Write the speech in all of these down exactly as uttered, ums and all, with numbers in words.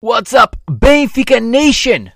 What's up, Benfica Nation?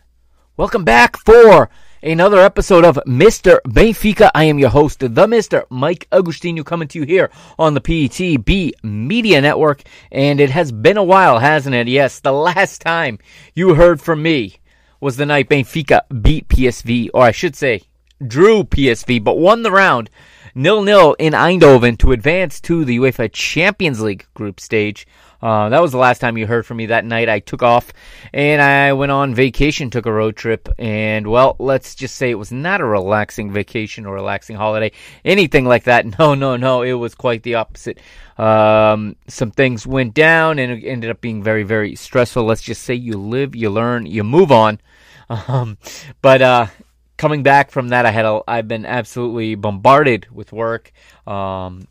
Welcome back for another episode of Mister Benfica. I am your host, the Mister Mike Agostinho, coming to you here on the P T B Media Network. And it has been a while, hasn't it? Yes, the last time you heard from me was the night Benfica beat P S V, or I should say, drew P S V, but won the round nil nil in Eindhoven to advance to the UEFA Champions League group stage. Uh, that was the last time you heard from me that night. I took off and I went on vacation, took a road trip, and, well, let's just say it was not a relaxing vacation or relaxing holiday, anything like that. No, no, no, it was quite the opposite. Um, some things went down and it ended up being very, very stressful. Let's just say you live, you learn, you move on. Um, but uh, coming back from that, I had a, I've been absolutely bombarded with work. Um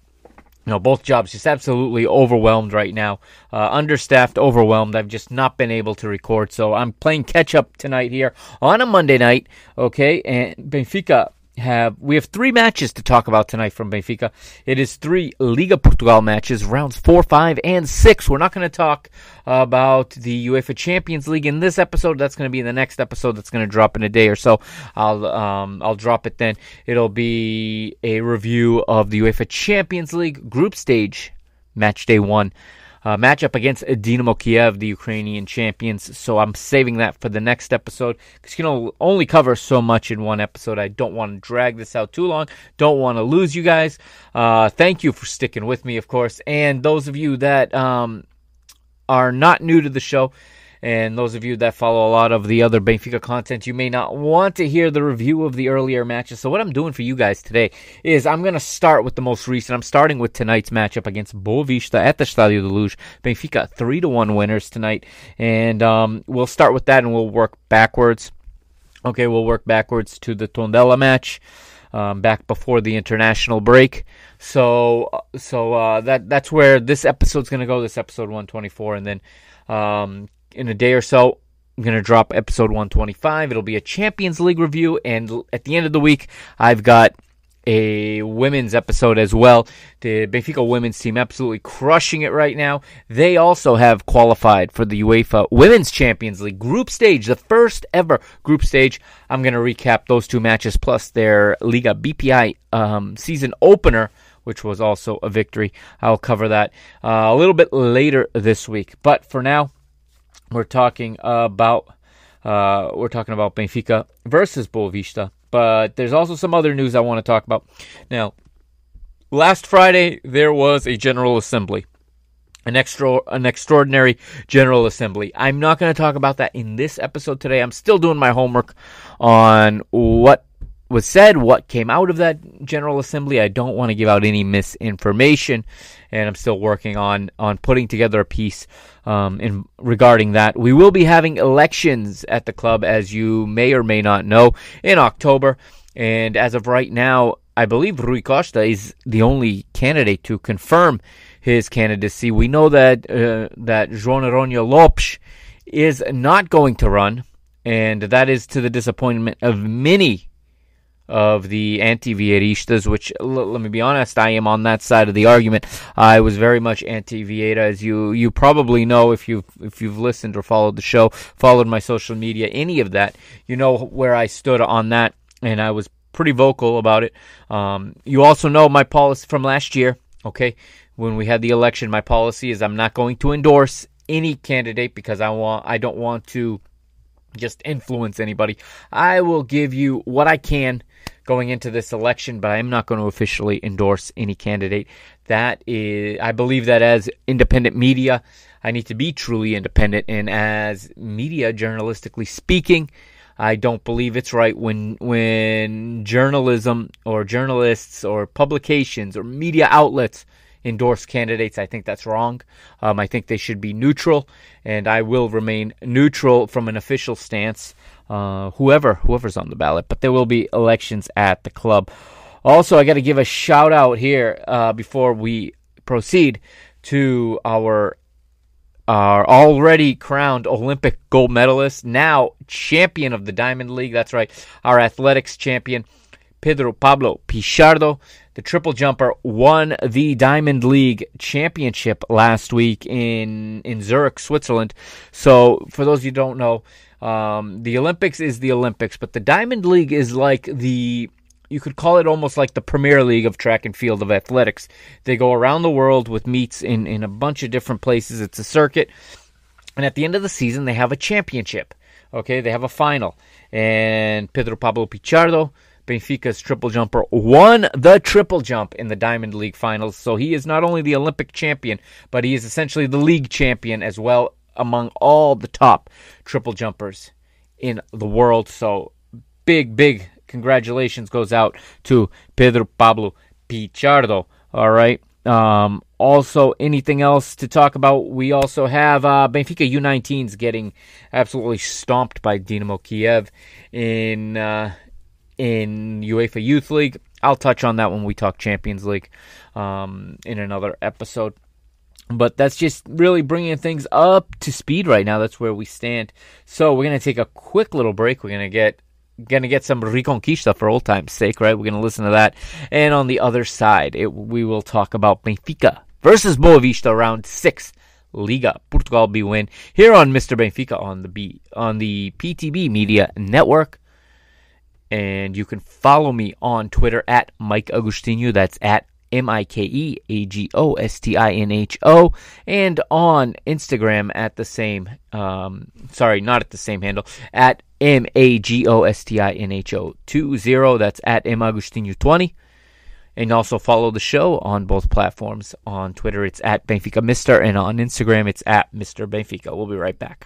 You know, both jobs just absolutely overwhelmed right now. Uh, understaffed, overwhelmed. I've just not been able to record. So I'm playing catch-up tonight here on a Monday night. Okay, and Benfica have... We have three matches to talk about tonight from Benfica. It is three Liga Portugal matches, rounds four, five, and six. We're not going to talk about the UEFA Champions League in this episode. That's going to be in the next episode that's going to drop in a day or so. I'll um, I'll drop it then. It'll be a review of the UEFA Champions League group stage match day one. Uh, matchup against Dynamo Kiev, the Ukrainian champions. So I'm saving that for the next episode because you can only cover so much in one episode. I don't want to drag this out too long. Don't want to lose you guys. Uh, thank you for sticking with me, of course. And those of you that... Um, are not new to the show, and those of you that follow a lot of the other Benfica content, you may not want to hear the review of the earlier matches. So what I'm doing for you guys today is I'm going to start with the most recent. I'm starting with tonight's matchup against Boavista at the Stadio da Luz. Benfica three to one winners tonight, and um, we'll start with that and we'll work backwards. Okay, we'll work backwards to the Tondela match. Um, back before the international break, so so uh, that that's where this episode's gonna go. This episode one twenty-four, and then um, in a day or so, I'm gonna drop episode one twenty-five. It'll be a Champions League review, and at the end of the week, I've got a women's episode as well. The Benfica women's team absolutely crushing it right now. They also have qualified for the UEFA Women's Champions League group stage, the first ever group stage. I'm going to recap those two matches plus their Liga B P I um, season opener, which was also a victory. I'll cover that uh, a little bit later this week. But for now, we're talking about uh, we're talking about Benfica versus Boavista But there's also some other news I want to talk about. Now, last Friday, there was a General Assembly. An extra, an extraordinary General Assembly. I'm not going to talk about that in this episode today. I'm still doing my homework on what was said, what came out of that General Assembly. I don't want to give out any misinformation, and I'm still working on, on putting together a piece um, in regarding that. We will be having elections at the club, as you may or may not know, in October. And as of right now, I believe Rui Costa is the only candidate to confirm his candidacy. We know that uh, that João Noronha Lopes is not going to run, and that is to the disappointment of many of the anti-Vieiristas, which, l- let me be honest, I am on that side of the argument. I was very much anti-Vieira, as you you probably know if you've, if you've listened or followed the show, followed my social media, any of that. You know where I stood on that, and I was pretty vocal about it. Um, you also know my policy from last year, okay? When we had the election, my policy is I'm not going to endorse any candidate because I want I don't want to just influence anybody. I will give you what I can going into this election, but I'm not going to officially endorse any candidate. That is, I believe that as independent media, I need to be truly independent. And as media, journalistically speaking, I don't believe it's right when when journalism or journalists or publications or media outlets endorse candidates. I think that's wrong. Um, I think they should be neutral, and I will remain neutral from an official stance, uh, whoever whoever's on the ballot. But there will be elections at the club. Also, I got to give a shout out here uh, before we proceed to our our already crowned Olympic gold medalist, now champion of the Diamond League. That's right, our athletics champion, Pedro Pablo Pichardo. The triple jumper won the Diamond League championship last week in, in Zurich, Switzerland. So for those of you who don't know, um, the Olympics is the Olympics, but the Diamond League is like the, you could call it almost like the Premier League of track and field of athletics. They go around the world with meets in, in a bunch of different places. It's a circuit. And at the end of the season, they have a championship. Okay, they have a final. And Pedro Pablo Pichardo, Benfica's triple jumper, won the triple jump in the Diamond League finals. So he is not only the Olympic champion, but he is essentially the league champion as well among all the top triple jumpers in the world. So big, big congratulations goes out to Pedro Pablo Pichardo. All right. Um, also, anything else to talk about? We also have uh, Benfica U nineteens getting absolutely stomped by Dynamo Kiev in... Uh, in UEFA Youth League. I'll touch on that when we talk Champions League um, in another episode. But that's just really bringing things up to speed right now. That's where we stand. So we're going to take a quick little break. We're going to get going to get some Reconquista for old time's sake, right? We're going to listen to that. And on the other side, it, we will talk about Benfica versus Boavista, round six, Liga Portugal B win, here on Mister Benfica on the B, on the P T B Media Network. And you can follow me on Twitter at Mike Agostinho. That's at M I K E A G O S T I N H O. And on Instagram at the same, um, sorry, not at the same handle, at M A G O S T I N H O twenty. That's at M Agostinho twenty. And also follow the show on both platforms. On Twitter, it's at Benfica Mister. And on Instagram, it's at Mister Benfica. We'll be right back.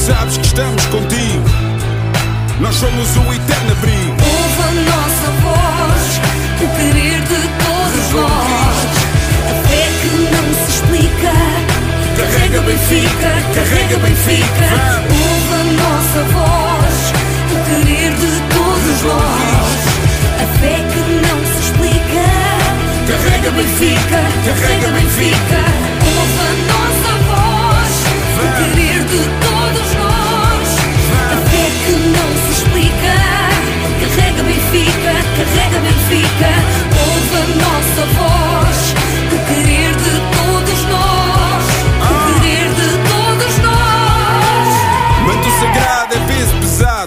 Sabes que estamos contigo, nós somos o eterno abrigo. Ouve a nossa voz, o querer de todos nós. A fé que não se explica, carrega Benfica, carrega Benfica. Ouve a nossa voz, o querer de todos nós. A fé que não se explica, carrega Benfica, carrega Benfica. Ouve a nossa voz, o querer de todos nós.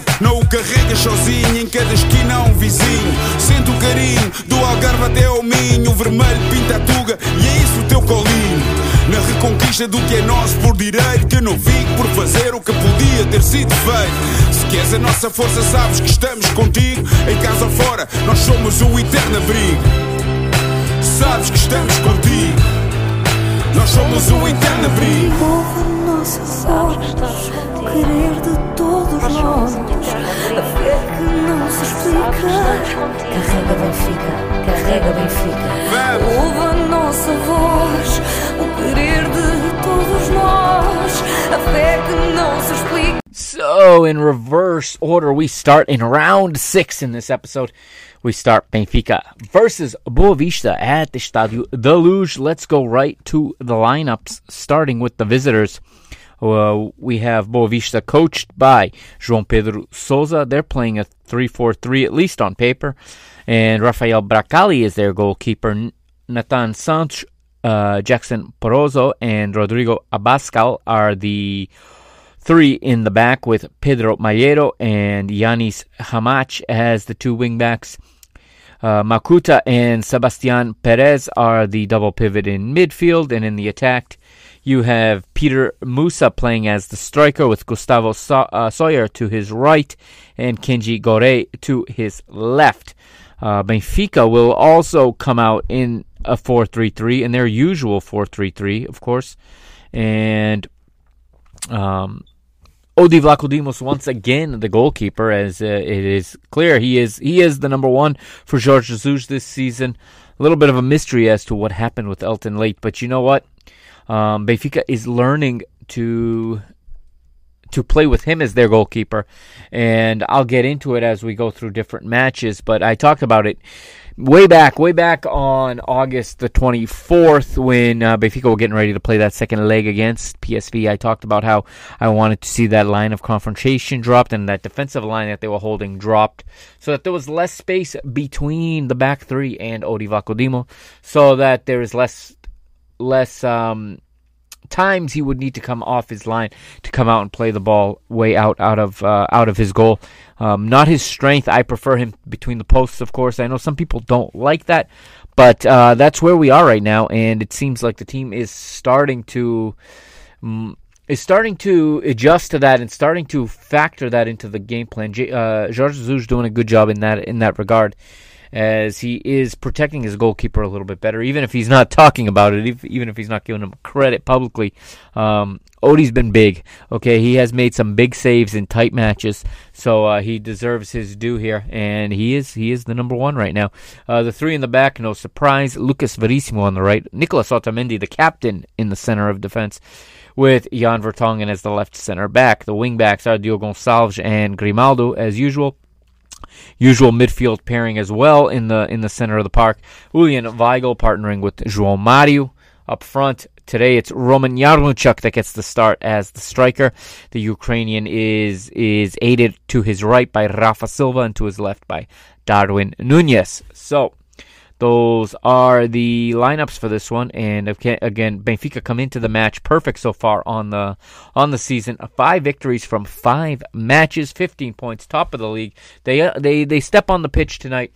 cidade, não o carrega sozinho. Em cada esquina há um vizinho. Sente o carinho do Algarve até ao Minho. O vermelho pinta a tuga e é isso o teu colinho. Na reconquista do que é nosso por direito, que eu não fico por fazer o que podia ter sido feito. Se queres a nossa força sabes que estamos contigo. Em casa ou fora nós somos o eterno abrigo. Sabes que estamos contigo. Nós somos o eterno abrigo. Nossos olhos, o querer de todos nós, a fé que não se explica. Carrega Benfica, carrega Benfica. Ouve a nossa voz, o querer de todos nós, a fé que não se explica. So, in reverse order, we start in round six in this episode. We start Benfica versus Boavista at the Estádio da Luz. Let's go right to the lineups, starting with the visitors. Uh, we have Boavista coached by João Pedro Sousa. They're playing a three four three, at least on paper. And Rafael Bracali is their goalkeeper. Nathan Sanch, uh, Jackson Porozo, and Rodrigo Abascal are the three in the back, with Pedro Malheiro and Yanis Hamache as the two wingbacks. Uh, Makuta and Sebastian Perez are the double pivot in midfield, and in the attack, you have Peter Musa playing as the striker with Gustavo Sa- uh, Sauer to his right and Kenji Gore to his left. Uh, Benfica will also come out in a four three three, in their usual four three three, of course, and Um, Odi Vlachodimos once again the goalkeeper, as uh, it is clear he is he is the number one for Jorge Jesus this season. A little bit of a mystery as to what happened with Elton Late, but you know what? Um, Benfica is learning to to play with him as their goalkeeper, and I'll get into it as we go through different matches. But I talked about it way back, way back on August the twenty-fourth when uh, Benfica were getting ready to play that second leg against P S V. I talked about how I wanted to see that line of confrontation dropped and that defensive line that they were holding dropped so that there was less space between the back three and Odi Vlachodimos, so that there is less less um, times he would need to come off his line to come out and play the ball way out, out of uh, out of his goal. Um, not his strength. I prefer him between the posts, of course. I know some people don't like that, but uh, that's where we are right now, and it seems like the team is starting to um, is starting to adjust to that and starting to factor that into the game plan. J- uh, Jorge Jesus is doing a good job in that in that regard, as he is protecting his goalkeeper a little bit better, even if he's not talking about it, if, even if he's not giving him credit publicly. Um, Odie's been big, okay? He has made some big saves in tight matches, so uh, he deserves his due here, and he is he is the number one right now. Uh, the three in the back, no surprise. Lucas Verissimo on the right, Nicolas Otamendi, the captain, in the center of defense, with Jan Vertonghen as the left center back. The wing backs are Diogo Gonçalves and Grimaldo, as usual. Usual midfield pairing as well in the in the center of the park. Julian Weigl partnering with Joao Mario up front. Today it's Roman Yarlunchuk that gets the start as the striker. The Ukrainian is is aided to his right by Rafa Silva and to his left by Darwin Núñez. So those are the lineups for this one, and again, Benfica come into the match perfect so far on the on the season. Five victories from five matches, fifteen points, top of the league. They they they step on the pitch tonight,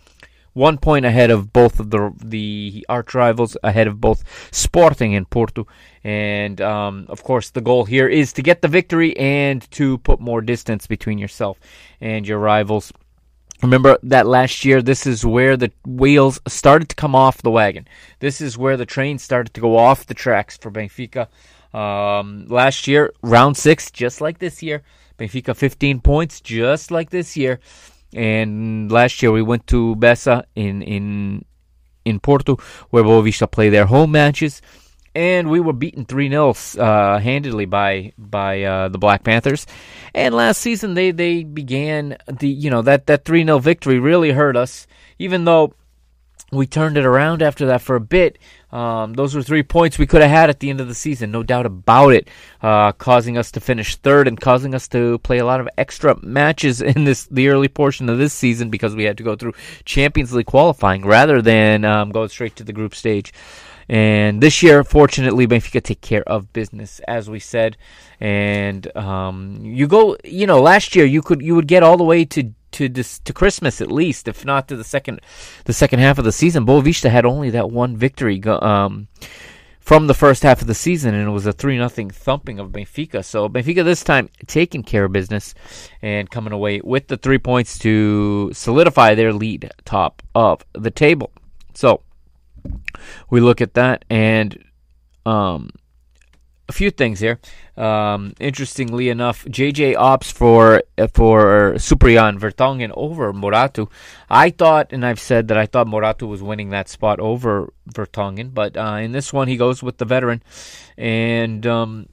one point ahead of both of the the arch rivals, ahead of both Sporting and Porto. And um, of course, the goal here is to get the victory and to put more distance between yourself and your rivals. Remember that last year, this is where the wheels started to come off the wagon. This is where the train started to go off the tracks for Benfica. Um, last year, round six, just like this year. Benfica fifteen points, just like this year. And last year we went to Bessa in in, in Porto, where Boavista play their home matches. And we were beaten three nil uh, handedly by by uh, the Black Panthers. And last season they, they began the you know that that three nil victory really hurt us. Even though we turned it around after that for a bit, um, those were three points we could have had at the end of the season, no doubt about it, uh, causing us to finish third and causing us to play a lot of extra matches in this the early portion of this season because we had to go through Champions League qualifying rather than um, go straight to the group stage. And this year, fortunately, Benfica take care of business, as we said. And um, you go, you know, last year you could you would get all the way to to this, to Christmas at least, if not to the second the second half of the season. Boavista had only that one victory um, from the first half of the season, and it was a three nothing thumping of Benfica. So Benfica this time taking care of business and coming away with the three points to solidify their lead top of the table. So we look at that, and um, a few things here. Um, interestingly enough, J J opts for for Cyprian Vertonghen over Moratu. I thought, and I've said that I thought Moratu was winning that spot over Vertonghen, but uh, in this one he goes with the veteran, and um,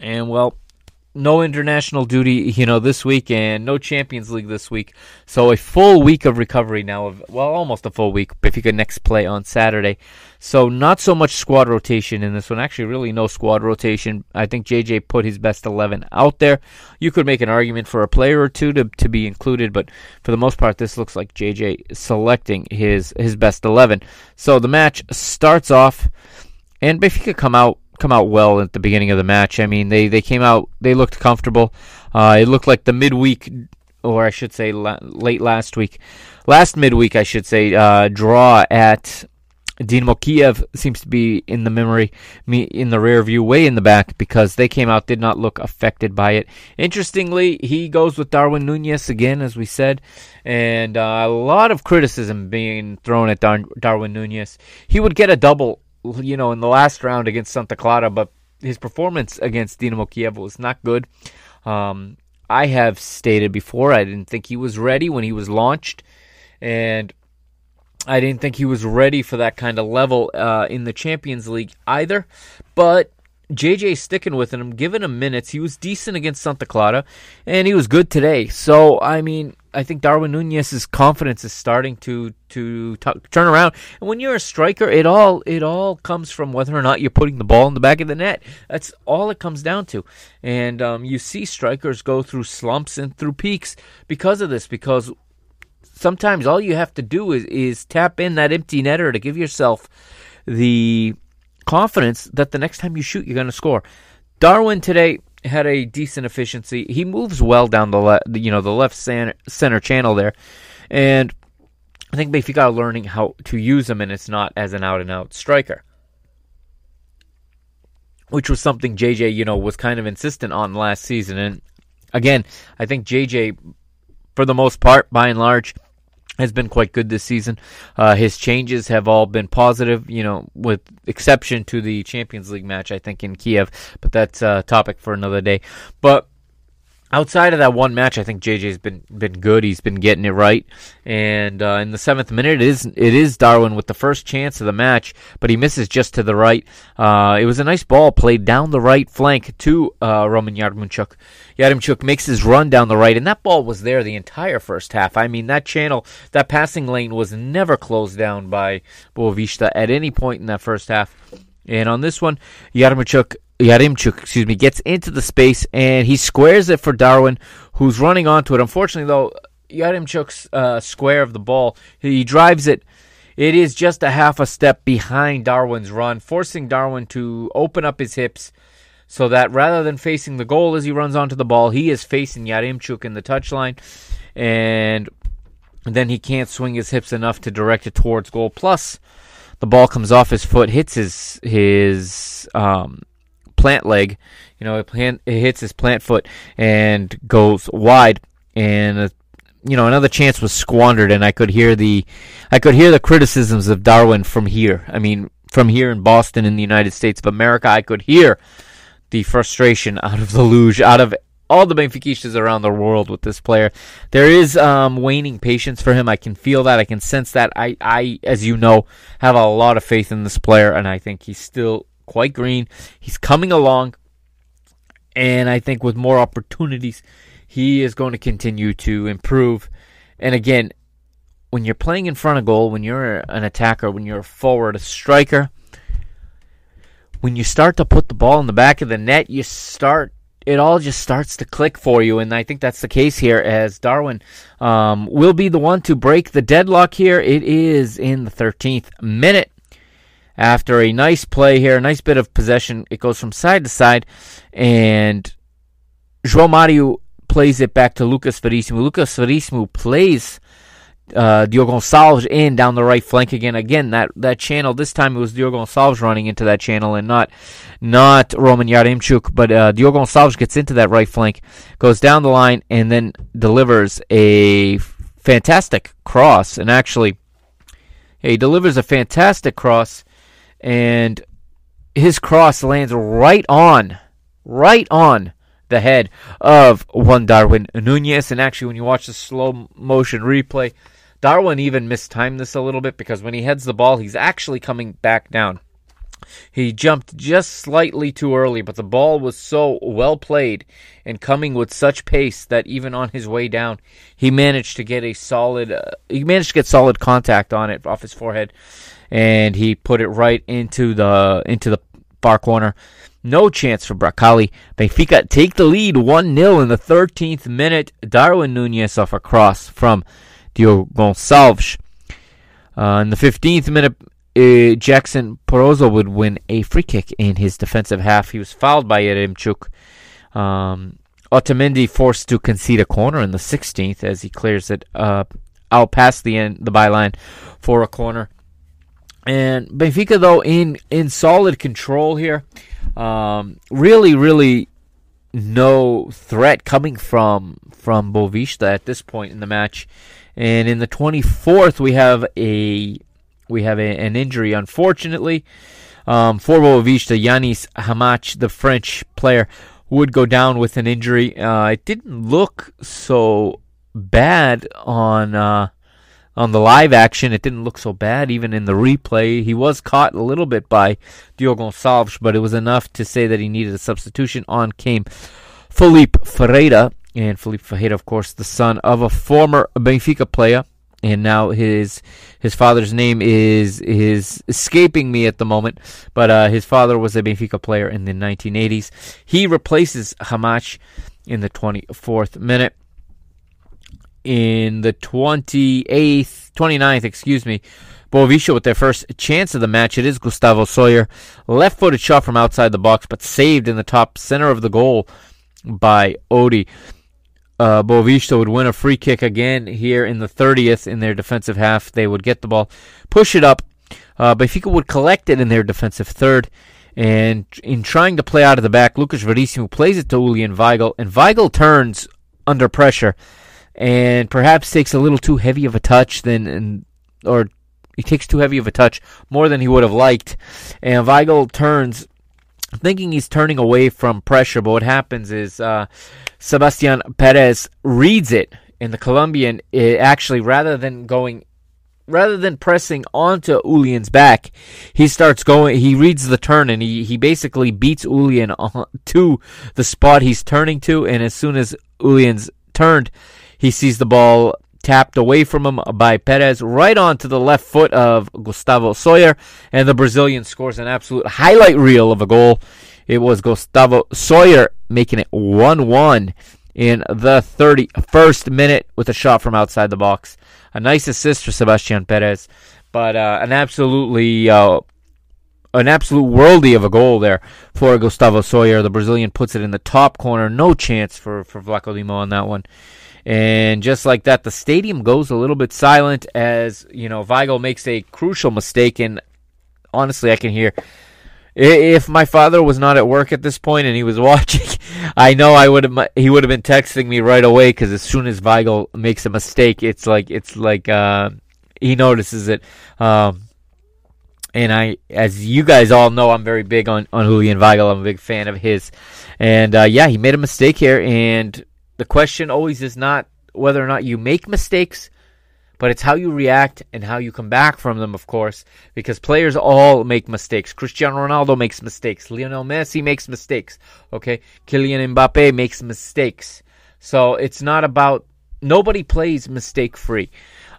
and well, no international duty, you know, this week, and no Champions League this week. So a full week of recovery now. Of, well, almost a full week. If you could next play on Saturday. So not so much squad rotation in this one. Actually, really no squad rotation. I think J J put his best eleven out there. You could make an argument for a player or two to, to be included, but for the most part, this looks like J J selecting his his best eleven. So the match starts off, and Benfica come out. come out well at the beginning of the match. I mean, they, they came out, they looked comfortable. Uh, it looked like the midweek, or I should say la- late last week, last midweek, I should say, uh, draw at Dynamo Kiev seems to be in the memory, me in the rear view, way in the back, because they came out, did not look affected by it. Interestingly, he goes with Darwin Núñez again, as we said, and uh, a lot of criticism being thrown at Dar- Darwin Núñez. He would get a double, you know, in the last round against Santa Clara, but his performance against Dynamo Kiev was not good. Um, I have stated before, I didn't think he was ready when he was launched, and I didn't think he was ready for that kind of level uh, in the Champions League either, but J J's sticking with him, giving him minutes. He was decent against Santa Clara, and he was good today. So, I mean, I think Darwin Núñez's confidence is starting to to t- turn around. And when you're a striker, it all it all comes from whether or not you're putting the ball in the back of the net. That's all it comes down to. And um, you see strikers go through slumps and through peaks because of this, because sometimes all you have to do is, is tap in that empty netter to give yourself the confidence that the next time you shoot, you're going to score. Darwin today had a decent efficiency. He moves well down the le- you know the left center, center channel there, and I think Benfica are learning how to use him, and it's not as an out and out striker, which was something J J you know was kind of insistent on last season. And again, I think J J, for the most part, by and large, has been quite good this season. Uh, his changes have all been positive, you know, with exception to the Champions League match, I think, in Kiev. But that's a topic for another day. But outside of that one match, I think J J's been been good. He's been getting it right. And uh, in the seventh minute, it is it is Darwin with the first chance of the match, but he misses just to the right. Uh, it was a nice ball played down the right flank to uh, Roman Yarlunchuk. Yarlunchuk makes his run down the right, and that ball was there the entire first half. I mean, that channel, that passing lane was never closed down by Boavista at any point in that first half. And on this one, Yarlunchuk. Yarlunchuk, excuse me, gets into the space, and he squares it for Darwin, who's running onto it. Unfortunately, though, Yaremchuk's uh, square of the ball, he drives it. It is just a half a step behind Darwin's run, forcing Darwin to open up his hips so that rather than facing the goal as he runs onto the ball, he is facing Yaremchuk in the touchline, and then he can't swing his hips enough to direct it towards goal. Plus, the ball comes off his foot, hits his... his um, plant leg, you know, it, plant, it hits his plant foot and goes wide, and uh, you know, another chance was squandered. And I could hear the, I could hear the criticisms of Darwin from here. I mean, from here in Boston, in the United States of America, I could hear the frustration out of the luge, out of all the Benfiquistas around the world with this player. There is um, waning patience for him. I can feel that. I can sense that. I, I, as you know, have a lot of faith in this player, and I think he's still quite green. He's coming along, and I think with more opportunities, he is going to continue to improve. And again, when you're playing in front of goal, when you're an attacker, when you're a forward, a striker, when you start to put the ball in the back of the net, you start, it all just starts to click for you, and I think that's the case here, as Darwin um, will be the one to break the deadlock here. It is in the thirteenth minute. after a nice play here, a nice bit of possession. It goes from side to side, and Joao Mario plays it back to Lucas Verissimo. Lucas Verissimo plays uh, Diogo Gonçalves in down the right flank again. Again, that, that channel, this time it was Diogo Gonçalves running into that channel and not not Roman Yarlunchuk, but uh, Diogo Gonçalves gets into that right flank, goes down the line, and then delivers a fantastic cross. And actually, he delivers a fantastic cross, and his cross lands right on, right on the head of one Darwin Núñez. And actually, when you watch the slow motion replay, Darwin even mistimed this a little bit, because when he heads the ball, he's actually coming back down. He jumped just slightly too early, but the ball was so well played and coming with such pace that even on his way down, he managed to get a solid. Uh, he managed to get solid contact on it off his forehead, and he put it right into the into the far corner. No chance for Bracali. Benfica take the lead one nil in the thirteenth minute. Darwin Núñez off a cross from Diogo Gonçalves. Uh, in the fifteenth minute, Uh, Jackson Porozo would win a free kick in his defensive half. He was fouled by Yarlunchuk. Um Otamendi forced to concede a corner in the sixteenth as he clears it up out past the end, the byline for a corner. And Benfica, though, in, in solid control here. Um, really, really no threat coming from, from Boavista at this point in the match. And in the twenty-fourth, we have a... We have a, an injury, unfortunately. Um, for Boavista, Yanis Hamache, the French player, would go down with an injury. Uh, it didn't look so bad on uh, on the live action. It didn't look so bad even in the replay. He was caught a little bit by Diogo Gonçalves, but it was enough to say that he needed a substitution. On came Felipe Ferreira. And Felipe Ferreira, of course, the son of a former Benfica player. And now his his father's name is is escaping me at the moment, but uh, his father was a Benfica player in the nineteen eighties. He replaces Hamache in the twenty-fourth minute. In the twenty-eighth, twenty-ninth, excuse me, Boavista with their first chance of the match. It is Gustavo Sauer, left-footed shot from outside the box, but saved in the top center of the goal by Odi. Uh, Boavista would win a free kick again here in the thirtieth in their defensive half. They would get the ball, push it up. Uh, Benfica would collect it in their defensive third. And in trying to play out of the back, Lucas Verissimo plays it to Julian Weigl. And Weigl turns under pressure and perhaps takes a little too heavy of a touch, than, and, or he takes too heavy of a touch, more than he would have liked. And Weigl turns, thinking he's turning away from pressure, but what happens is uh, Sebastian Perez reads it, and the Colombian it actually, rather than going, rather than pressing onto Ulian's back, he starts going. He reads the turn, and he, he basically beats Ulian on, to the spot he's turning to. And as soon as Ulian's turned, he sees the ball tapped away from him by Perez right onto the left foot of Gustavo Sauer, and the Brazilian scores an absolute highlight reel of a goal. It was Gustavo Sauer making it one one in the thirty-first minute with a shot from outside the box. A nice assist for Sebastian Perez, but uh, an absolutely uh, an absolute worldie of a goal there for Gustavo Sauer. The Brazilian puts it in the top corner. No chance for, for Vlachodimo on that one. And just like that, the stadium goes a little bit silent as, you know, Weigl makes a crucial mistake. And honestly, I can hear, if my father was not at work at this point and he was watching, I know I would have, he would have been texting me right away, because as soon as Weigl makes a mistake, it's like it's like uh, he notices it. Um, and I, as you guys all know, I'm very big on, on Julian Weigl. I'm a big fan of his. And uh, yeah, he made a mistake here, and the question always is not whether or not you make mistakes, but it's how you react and how you come back from them, of course, because players all make mistakes. Cristiano Ronaldo makes mistakes. Lionel Messi makes mistakes. Okay, Kylian Mbappe makes mistakes. So it's not about, nobody plays mistake-free.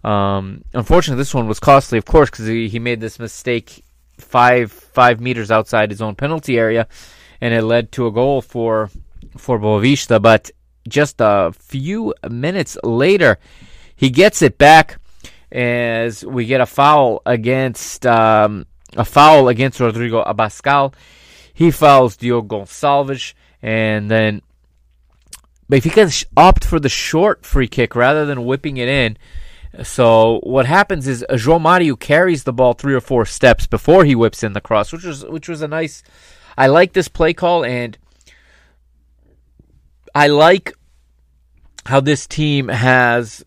Um, unfortunately, this one was costly, of course, because he, he made this mistake five five meters outside his own penalty area, and it led to a goal for, for Boavista, but just a few minutes later, he gets it back as we get a foul against um, a foul against Rodrigo Abascal. He fouls Diogo Gonçalves, and then Benfica opt for the short free kick rather than whipping it in. So what happens is Joao Mario carries the ball three or four steps before he whips in the cross, which was which was a nice. I like this play call, and I like how this team has.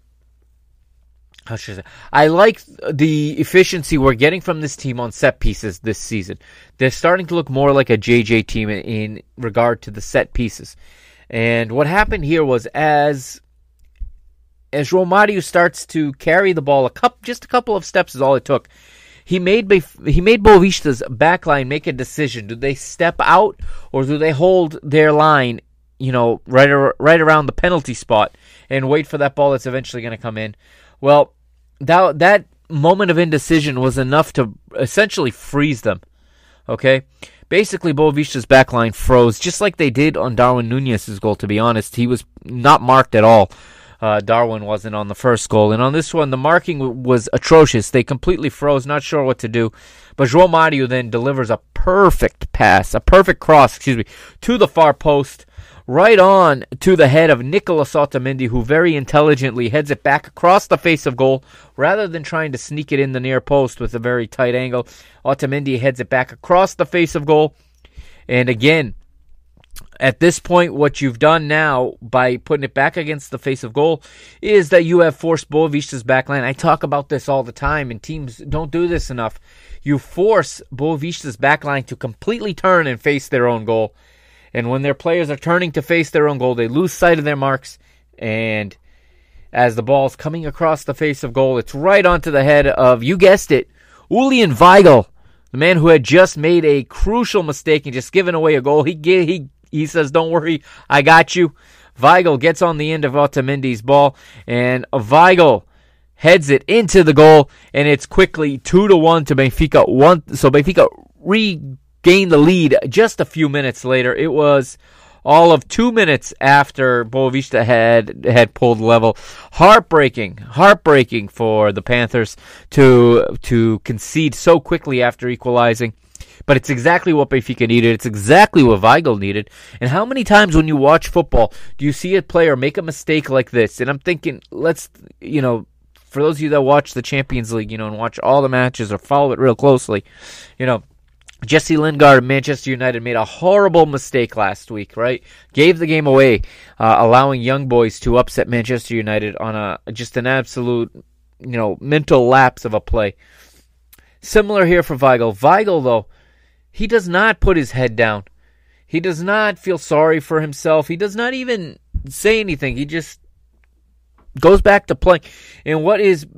How should I say? I like the efficiency we're getting from this team on set pieces this season. They're starting to look more like a J J team in, in regard to the set pieces. And what happened here was as. As Joao Mario starts to carry the ball, a couple, just a couple of steps is all it took. He made he made Boavista's back line make a decision. Do they step out or do they hold their line, you know, right, or, right around the penalty spot and wait for that ball that's eventually going to come in? Well, that, that moment of indecision was enough to essentially freeze them, okay? Basically, Boavista's back line froze, just like they did on Darwin Núñez's goal, to be honest. He was not marked at all. Uh, Darwin wasn't on the first goal. And on this one, the marking w- was atrocious. They completely froze, not sure what to do. But Joao Mario then delivers a perfect pass, a perfect cross, excuse me, to the far post, right on to the head of Nicolas Otamendi, who very intelligently heads it back across the face of goal, rather than trying to sneak it in the near post with a very tight angle. Otamendi heads it back across the face of goal. And again, at this point, what you've done now by putting it back against the face of goal is that you have forced Boavista's backline. I talk about this all the time, and teams don't do this enough. You force Boavista's backline to completely turn and face their own goal. And when their players are turning to face their own goal, they lose sight of their marks. And as the ball's coming across the face of goal, it's right onto the head of, you guessed it, Julian Weigl, the man who had just made a crucial mistake and just given away a goal. He he. He says, don't worry, I got you. Weigl gets on the end of Otamendi's ball, and Weigl heads it into the goal, and it's quickly two to one to Benfica. One, so Benfica regained the lead just a few minutes later. It was all of two minutes after Boavista had, had pulled level. Heartbreaking, heartbreaking for the Panthers to to concede so quickly after equalizing. But it's exactly what Benfica needed. It's exactly what Weigl needed. And how many times when you watch football do you see a player make a mistake like this? And I'm thinking, let's, you know, for those of you that watch the Champions League, you know, and watch all the matches or follow it real closely, you know, Jesse Lingard of Manchester United made a horrible mistake last week, right? Gave the game away, uh, allowing young boys to upset Manchester United on a just an absolute, you know, mental lapse of a play. Similar here for Weigl. Weigl, though, he does not put his head down. He does not feel sorry for himself. He does not even say anything. He just goes back to playing. And what is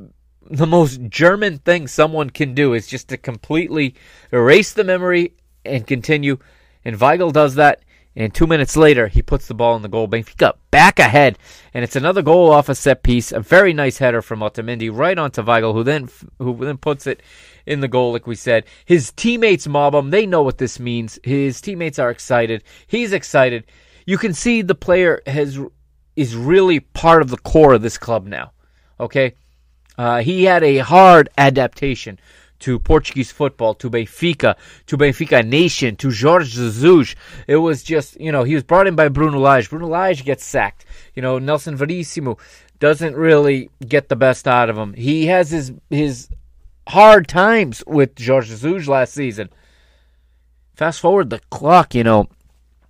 the most German thing someone can do is just to completely erase the memory and continue. And Weigl does that. And two minutes later, he puts the ball in the goal. Benfica back ahead. And it's another goal off a set piece. A very nice header from Otamendi right onto Weigl, who then who then puts it in the goal, like we said. His teammates mob him. They know what this means. His teammates are excited. He's excited. You can see the player has is really part of the core of this club now. Okay? Uh, he had a hard adaptation to Portuguese football, to Benfica, to Benfica Nation, to Jorge Jesus. It was just, you know, he was brought in by Bruno Lage. Bruno Lage gets sacked. You know, Nelson Verissimo doesn't really get the best out of him. He has his his hard times with Jorge Jesus last season. Fast forward the clock, you know,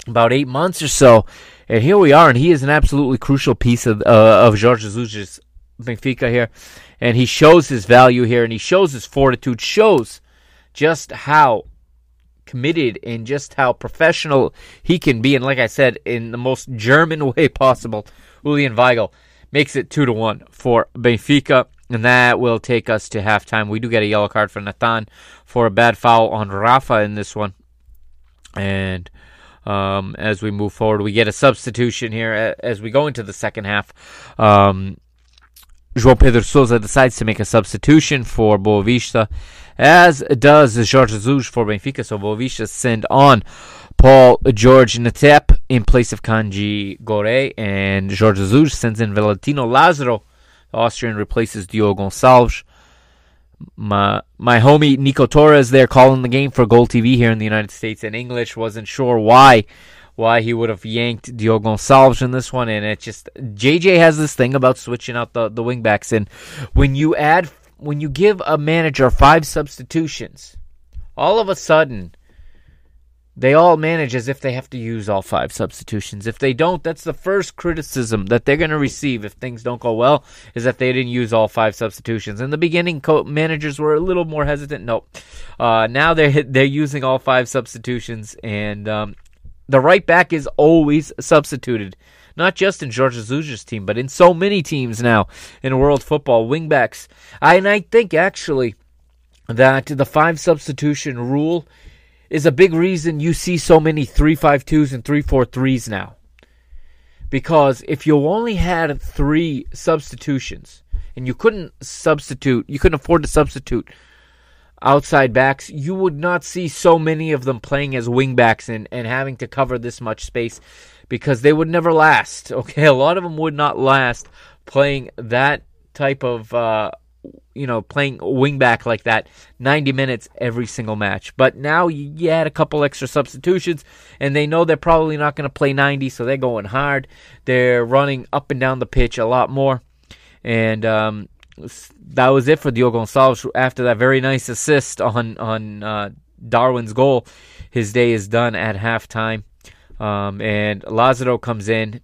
about eight months or so, and here we are, and he is an absolutely crucial piece of, uh, of Jorge Jesus' Benfica here, and he shows his value here, and he shows his fortitude, shows just how committed and just how professional he can be. And like I said, in the most German way possible, Julian Weigl makes it two to one for Benfica, and that will take us to halftime. We do get a yellow card for Nathan for a bad foul on Rafa in this one, and um, as we move forward, we get a substitution here as we go into the second half. Um, João Pedro Sousa decides to make a substitution for Boavista, as does Jorge Jesus for Benfica. So Boavista send on Paul-Georges Ntep in place of Kanji Gore, and Jorge Jesus sends in Valentino Lazaro. The Austrian replaces Diogo Gonçalves. my my homie Nico Torres there calling the game for Goal T V here in the United States in English. Wasn't sure why why he would have yanked Diogo Gonçalves in this one. And it just, J J has this thing about switching out the, the wingbacks. And when you add, when you give a manager five substitutions, all of a sudden they all manage as if they have to use all five substitutions. If they don't, that's the first criticism that they're going to receive if things don't go well, is that they didn't use all five substitutions. In the beginning, co- managers were a little more hesitant. Nope. Uh, now they're, they're using all five substitutions, and um, the right back is always substituted. Not just in Jorge Jesus's team, but in so many teams now in world football, wingbacks. I, and I think, actually, that the five-substitution rule is a big reason you see so many three five twos and three four threes now. Because if you only had three substitutions and you couldn't substitute, you couldn't afford to substitute outside backs, you would not see so many of them playing as wingbacks and, and having to cover this much space, because they would never last. Okay, a lot of them would not last playing that type of, uh, you know, playing wingback like that ninety minutes every single match. But now you add a couple extra substitutions, and they know they're probably not going to play ninety, so they're going hard. They're running up and down the pitch a lot more. And um, that was it for Diogo Gonçalves. After that very nice assist on, on uh, Darwin's goal, his day is done at halftime. Um, and Lazaro comes in.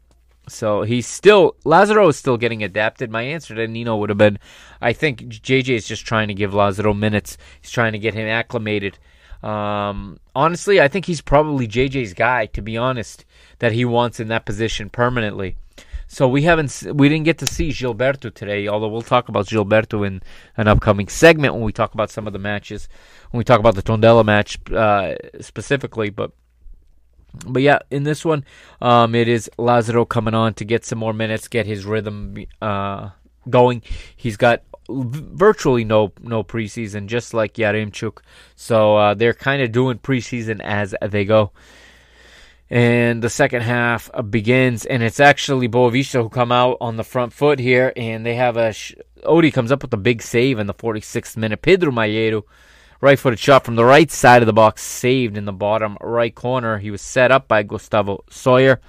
So he's still, Lazaro is still getting adapted. My answer to Nino would have been, I think J J is just trying to give Lazaro minutes. He's trying to get him acclimated. Um, honestly, I think he's probably J J's guy, to be honest, that he wants in that position permanently. So we haven't, we didn't get to see Gilberto today, although we'll talk about Gilberto in an upcoming segment when we talk about some of the matches, when we talk about the Tondela match uh, specifically, but... But yeah, in this one, um, it is Lazaro coming on to get some more minutes, get his rhythm uh, going. He's got virtually no no preseason, just like Yaremchuk. So uh, they're kind of doing preseason as they go. And the second half begins, and it's actually Boavista who come out on the front foot here, and they have a... Sh- Odi comes up with a big save in the forty-sixth minute. Pedro Malheiro, right-footed shot from the right side of the box, saved in the bottom right corner. He was set up by Gustavo Sauer.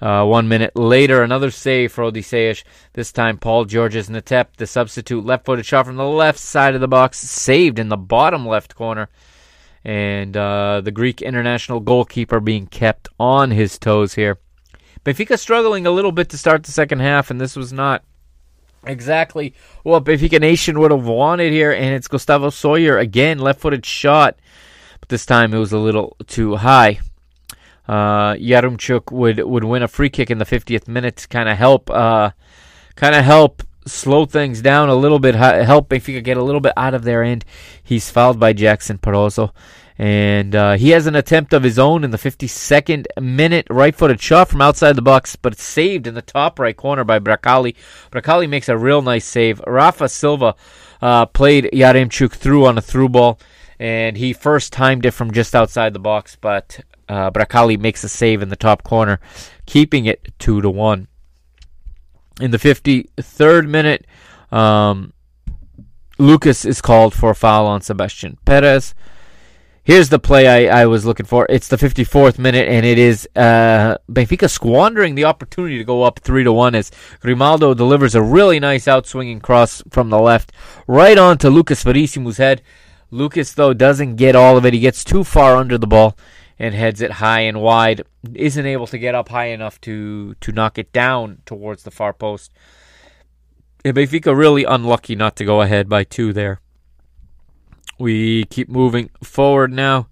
Uh, one minute later, another save for Odysseus. This time, Paul-Georges Ntep, the substitute, left-footed shot from the left side of the box, saved in the bottom left corner. And uh, the Greek international goalkeeper being kept on his toes here. Benfica struggling a little bit to start the second half, and this was not exactly what Benfica Nation would have wanted here, and it's Gustavo Sauer again, left-footed shot, but this time it was a little too high. Uh, Yaremchuk would, would win a free kick in the fiftieth minute to kind of help, uh, kind of help slow things down a little bit, help Benfica get a little bit out of their end. He's fouled by Jackson Porozo, and uh, he has an attempt of his own in the fifty-second minute, right-footed shot from outside the box, but it's saved in the top right corner by Bracali. Bracali makes a real nice save. Rafa Silva uh, played Yaremchuk through on a through ball, and he first timed it from just outside the box, but uh, Bracali makes a save in the top corner, keeping it two to one. In the fifty-third minute, um, Lucas is called for a foul on Sebastian Perez. Here's the play I, I was looking for. It's the fifty-fourth minute, and it is uh, Benfica squandering the opportunity to go up three to one as Grimaldo delivers a really nice outswinging cross from the left right onto Lucas Verissimo's head. Lucas, though, doesn't get all of it. He gets too far under the ball and heads it high and wide. Isn't able to get up high enough to, to knock it down towards the far post. And Benfica really unlucky not to go ahead by two there. We keep moving forward now,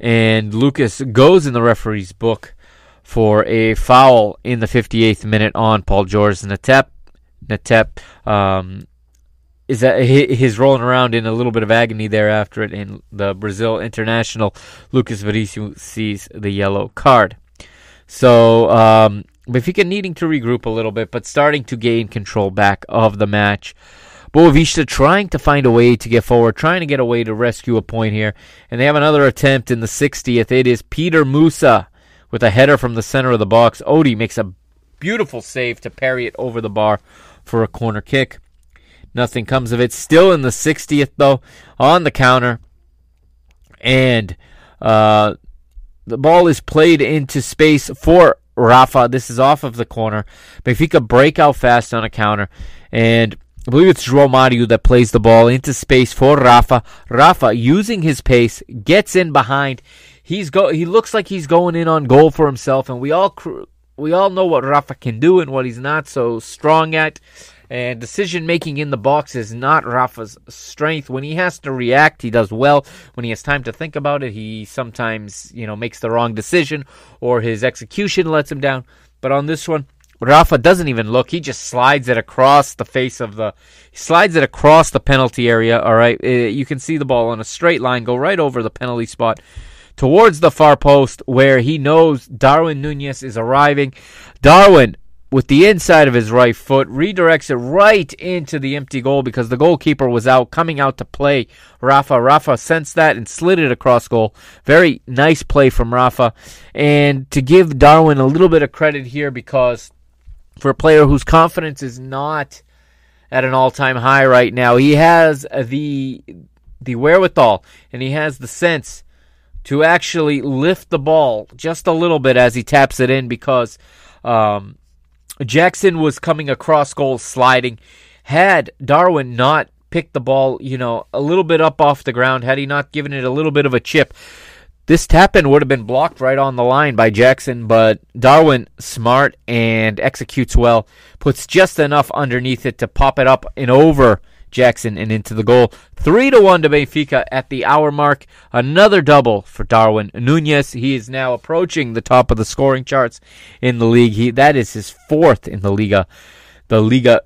and Lucas goes in the referee's book for a foul in the fifty-eighth minute on Paul-Georges Ntep. Ntep um, is that he's rolling around in a little bit of agony there after it, and the Brazil international Lucas Verissimo sees the yellow card. So um, Benfica needing to regroup a little bit, but starting to gain control back of the match. Boavista trying to find a way to get forward, trying to get a way to rescue a point here. And they have another attempt in the sixtieth. It is Peter Musa with a header from the center of the box. Odi makes a beautiful save to parry it over the bar for a corner kick. Nothing comes of it. Still in the sixtieth, though, on the counter. And uh, the ball is played into space for Rafa. This is off of the corner. Benfica break out fast on a counter. And I believe it's Joao Mario that plays the ball into space for Rafa. Rafa, using his pace, gets in behind. He's go. He looks like he's going in on goal for himself. And we all cr- we all know what Rafa can do and what he's not so strong at. And decision-making in the box is not Rafa's strength. When he has to react, he does well. When he has time to think about it, he sometimes, you know, makes the wrong decision or his execution lets him down. But on this one, Rafa doesn't even look. He just slides it across the face of the... He slides it across the penalty area, all right? You can see the ball on a straight line go right over the penalty spot towards the far post where he knows Darwin Núñez is arriving. Darwin, with the inside of his right foot, redirects it right into the empty goal because the goalkeeper was out, coming out to play Rafa. Rafa sensed that and slid it across goal. Very nice play from Rafa. And to give Darwin a little bit of credit here, because for a player whose confidence is not at an all-time high right now, he has the the wherewithal and he has the sense to actually lift the ball just a little bit as he taps it in, because um, Jackson was coming across goal sliding. Had Darwin not picked the ball, you know, a little bit up off the ground, had he not given it a little bit of a chip, this tap-in would have been blocked right on the line by Jackson. But Darwin, smart and executes well, puts just enough underneath it to pop it up and over Jackson and into the goal. three to one to Benfica at the hour mark. Another double for Darwin Núñez. He is now approaching the top of the scoring charts in the league. He, that is his fourth in the Liga, the Liga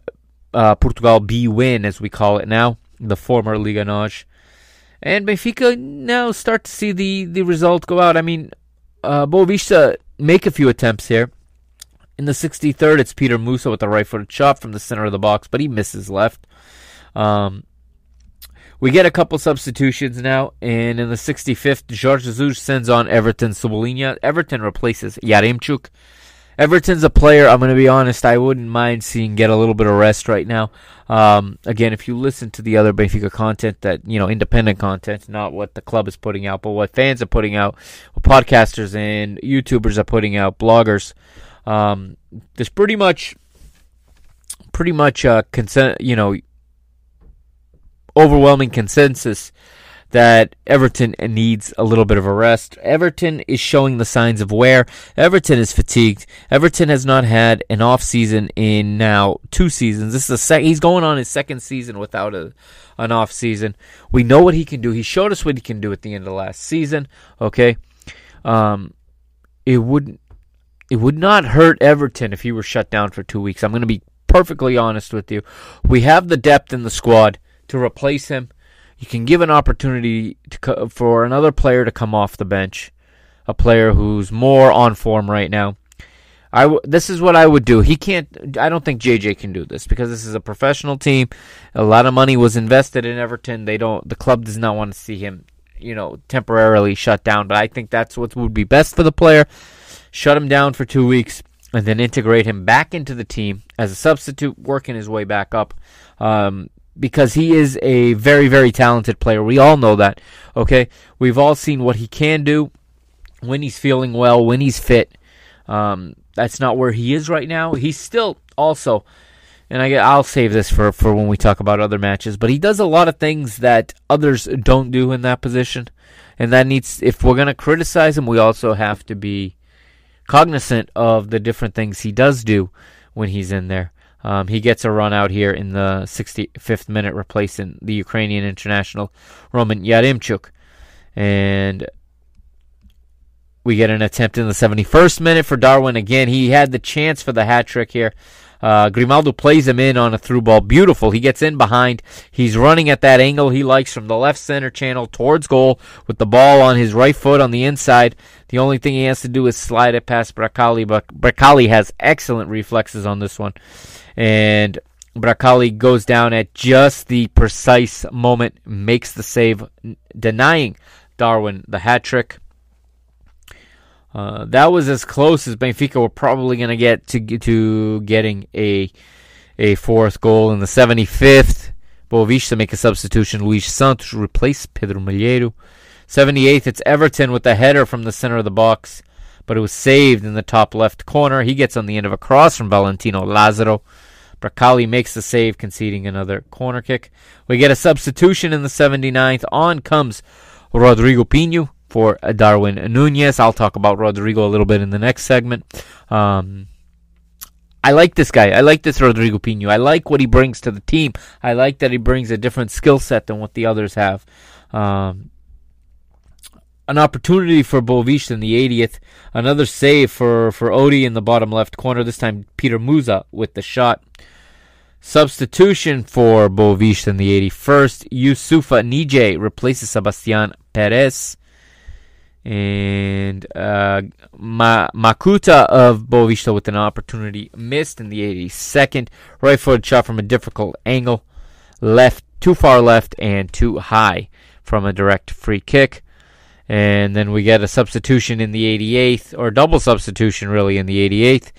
uh, Portugal B win, as we call it now, the former Liga N O S. And Benfica now start to see the, the result go out. I mean, uh, Boavista make a few attempts here. In the sixty-third, it's Peter Musso with the right-footed shot from the center of the box, but he misses left. Um, we get a couple substitutions now, and in the sixty-fifth, Jorge Jesus sends on Everton Cebolinha. Everton replaces Yarlunchuk. Everton's a player, I'm going to be honest, I wouldn't mind seeing get a little bit of rest right now. Um, again, if you listen to the other Benfica content, that, you know, independent content, not what the club is putting out, but what fans are putting out, what podcasters and YouTubers are putting out, bloggers, um, there's pretty much, pretty much, uh, consent, you know, overwhelming consensus that Everton needs a little bit of a rest. Everton is showing the signs of wear. Everton is fatigued. Everton has not had an off season in now two seasons. This is a sec- he's going on his second season without a, an off season. We know what he can do. He showed us what he can do at the end of last season. Okay, um, it would it would not hurt Everton if he were shut down for two weeks. I'm going to be perfectly honest with you. We have the depth in the squad to replace him. You can give an opportunity to co- for another player to come off the bench, a player who's more on form right now. I w- this is what I would do. He can't. I don't think J J can do this, because this is a professional team. A lot of money was invested in Everton. They don't. The club does not want to see him, you know, temporarily shut down. But I think that's what would be best for the player. Shut him down for two weeks and then integrate him back into the team as a substitute, working his way back up. Um, Because he is a very, very talented player. We all know that, okay? We've all seen what he can do when he's feeling well, when he's fit. Um, that's not where he is right now. He's still also, and I, I'll save this for, for when we talk about other matches, but he does a lot of things that others don't do in that position. And that needs, if we're going to criticize him, we also have to be cognizant of the different things he does do when he's in there. Um, he gets a run out here in the sixty-fifth minute, replacing the Ukrainian international Roman Yarlunchuk. And we get an attempt in the seventy-first minute for Darwin again. He had the chance for the hat trick here. Uh, Grimaldo plays him in on a through ball. Beautiful. He gets in behind. He's running at that angle he likes from the left center channel towards goal with the ball on his right foot on the inside. The only thing he has to do is slide it past Bracali, but Bracali has excellent reflexes on this one. And Bracali goes down at just the precise moment, makes the save, denying Darwin the hat trick. Uh, that was as close as Benfica were probably going to get to to getting a a fourth goal in the seventy-fifth. Boavista make a substitution. Luis Santos replaced Pedro Malheiro. seventy-eighth, it's Everton with a header from the center of the box, but it was saved in the top left corner. He gets on the end of a cross from Valentino Lazaro. Bracali makes the save, conceding another corner kick. We get a substitution in the seventy-ninth. On comes Rodrigo Pinho for Darwin Núñez. I'll talk about Rodrigo a little bit in the next segment. Um, I like this guy. I like this Rodrigo Pinho. I like what he brings to the team. I like that he brings a different skill set than what the others have. Um, an opportunity for Boavista in the eightieth. Another save for, for Odi in the bottom left corner. This time Peter Musa with the shot. Substitution for Boavista in the eighty-first. Yusufa Nije replaces Sebastian Perez. And uh, Ma- Makuta of Boavista with an opportunity missed in the eighty-second. Right footed shot from a difficult angle. Left, too far left and too high from a direct free kick. And then we get a substitution in the eighty-eighth, or double substitution really in the eighty-eighth.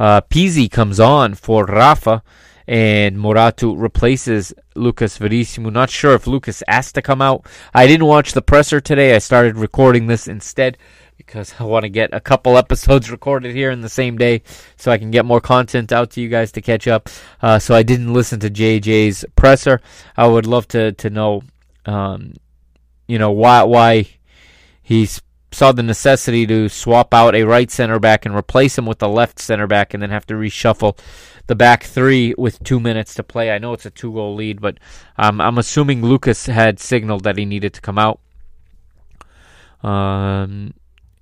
Uh, Pizzi comes on for Rafa. And Moratu replaces Lucas Verissimo. Not sure if Lucas asked to come out. I didn't watch the presser today. I started recording this instead because I want to get a couple episodes recorded here in the same day so I can get more content out to you guys to catch up. Uh, so I didn't listen to J J's presser. I would love to, to know, um, you know, why why he's saw the necessity to swap out a right center back and replace him with a left center back and then have to reshuffle the back three with two minutes to play. I know it's a two-goal lead, but um, I'm assuming Lucas had signaled that he needed to come out. Um,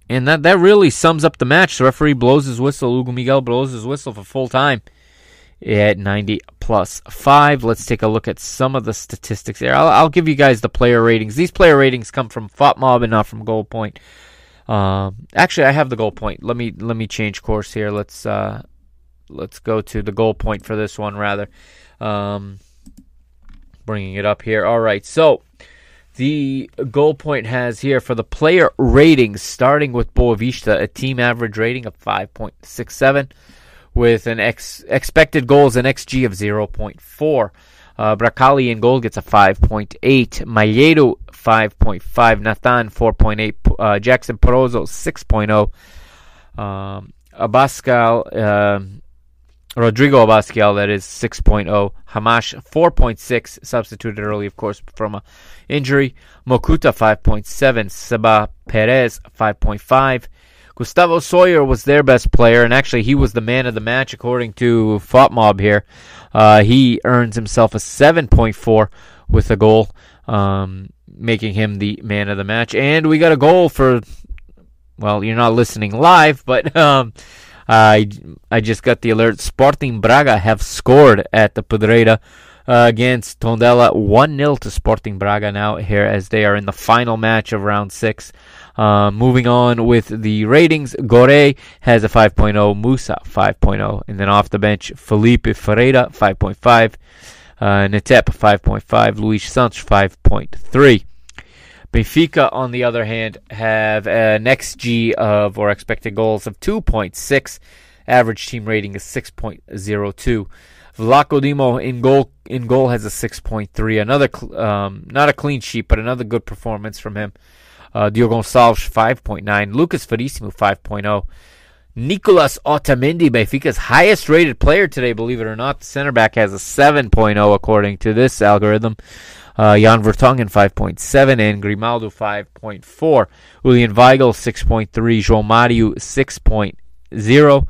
and that, that really sums up the match. The referee blows his whistle. Hugo Miguel blows his whistle for full time at ninety plus five. Let's take a look at some of the statistics there. I'll, I'll give you guys the player ratings. These player ratings come from FotMob and not from Goal Point. Um, actually, I have the Goal Point. Let me let me change course here. Let's uh, let's go to the Goal Point for this one rather. Um, bringing it up here. All right. So the Goal Point has here for the player ratings, starting with Boavista, a team average rating of five point six seven. with an ex- expected goals and X G of zero point four. Uh, Bracali in goal gets a five point eight. Malheiro, five point five. Nathan, four point eight. Uh, Jackson Porozo, six point oh. Um, Abascal, uh, Rodrigo Abascal, that is six point oh. Hamache, four point six. Substituted early, of course, from an injury. Mokuta, five point seven. Seba Perez, five point five. Gustavo Sauer was their best player, and actually he was the man of the match according to FotMob here. Uh, he earns himself a seven point four with a goal, um, making him the man of the match. And we got a goal for, well, you're not listening live, but um, I, I just got the alert. Sporting Braga have scored at the Pedreira uh, against Tondela. one nil to Sporting Braga now here as they are in the final match of round six. Uh, moving on with the ratings, Gore has a five point oh, Musa five point oh, and then off the bench, Felipe Ferreira five point five, uh, Ntep five point five, Luis Santos five point three. Benfica, on the other hand, have an X G of, or expected goals of two point six, average team rating is six point oh two. Vlachodimos in goal in goal has a six point three, another cl- um, not a clean sheet, but another good performance from him. Uh, Diogo Gonçalves, five point nine. Lucas Verissimo, five point oh. Nicolas Otamendi, Benfica's highest-rated player today, believe it or not. The center back has a seven point oh according to this algorithm. Uh, Jan Vertonghen, five point seven. And Grimaldo, five point four. Julian Weigl, six point three. Joao Mario, six point oh.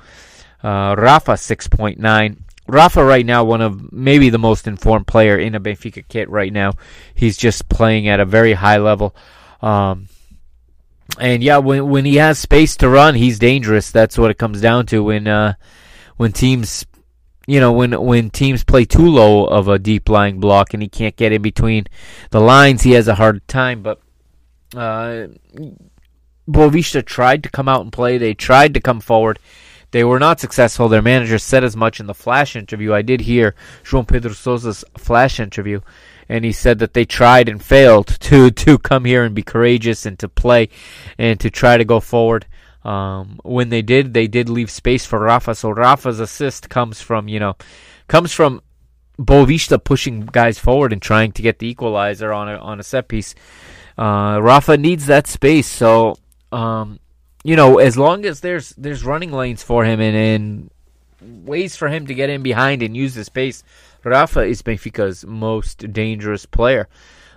Uh, Rafa, six point nine. Rafa right now, one of maybe the most informed player in a Benfica kit right now. He's just playing at a very high level. Um, and yeah, when when he has space to run, he's dangerous. That's what it comes down to. When uh, when teams, you know, when when teams play too low of a deep lying block, and he can't get in between the lines, he has a hard time. But uh, Boavista tried to come out and play. They tried to come forward. They were not successful. Their manager said as much in the flash interview. I did hear João Pedro Sousa's flash interview. And he said that they tried and failed to, to come here and be courageous and to play and to try to go forward. Um, when they did, they did leave space for Rafa. So Rafa's assist comes from, you know, comes from Boavista pushing guys forward and trying to get the equalizer on a, on a set piece. Uh, Rafa needs that space, so um, you know, as long as there's there's running lanes for him and, and ways for him to get in behind and use the space, Rafa is Benfica's most dangerous player.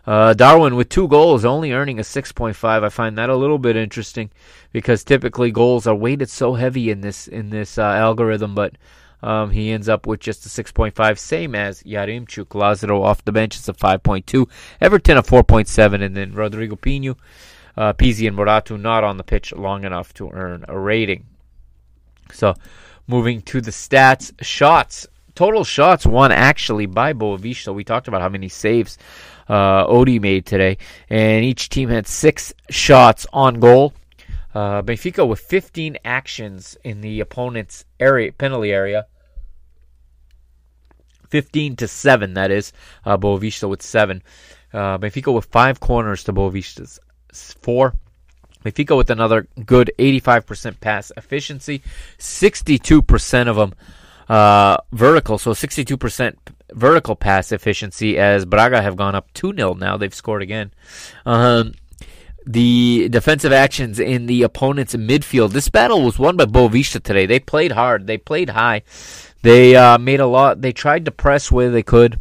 Uh, Darwin with two goals, only earning a six point five. I find that a little bit interesting because typically goals are weighted so heavy in this in this uh, algorithm, but um, he ends up with just a six point five, same as Yarlunchuk. Lazaro off the bench is a five point two. Everton a four point seven, and then Rodrigo Pinho, uh, Pizzi, and Moratu not on the pitch long enough to earn a rating. So moving to the stats, shots. Total shots won actually by Boavista. We talked about how many saves uh, Odi made today. And each team had six shots on goal. Uh, Benfica with fifteen actions in the opponent's area, penalty area. fifteen to seven, that is. Uh, Boavista with seven. Uh, Benfica with five corners to Boavista's four. Benfica with another good eighty-five percent pass efficiency. sixty-two percent of them Uh, vertical, so sixty-two percent vertical pass efficiency as Braga have gone up two nil now. They've scored again. Um, the defensive actions in the opponent's midfield. This battle was won by Boavista today. They played hard. They played high. They uh, made a lot. They tried to press where they could.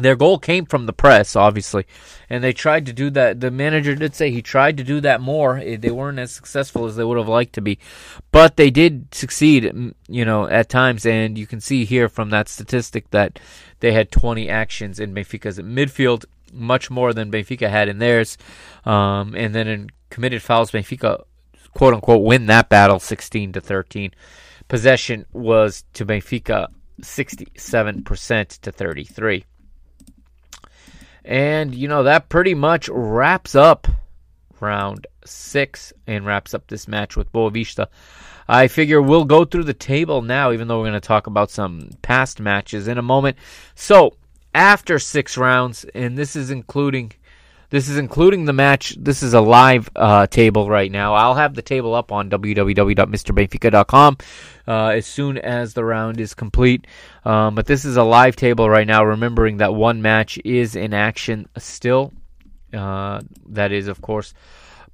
Their goal came from the press, obviously, and they tried to do that. The manager did say he tried to do that more. They weren't as successful as they would have liked to be, but they did succeed, you know, at times, and you can see here from that statistic that they had twenty actions in Benfica's midfield, much more than Benfica had in theirs, um, and then in committed fouls, Benfica, quote-unquote, win that battle sixteen to thirteen. Possession was to Benfica sixty-seven percent to thirty-three. And, you know, that pretty much wraps up round six and wraps up this match with Boavista. I figure we'll go through the table now, even though we're going to talk about some past matches in a moment. So, after six rounds, and this is including this is including the match. This is a live uh, table right now. I'll have the table up on w w w dot mister benfica dot com uh, as soon as the round is complete. Um, but this is a live table right now, remembering that one match is in action still. Uh, that is, of course,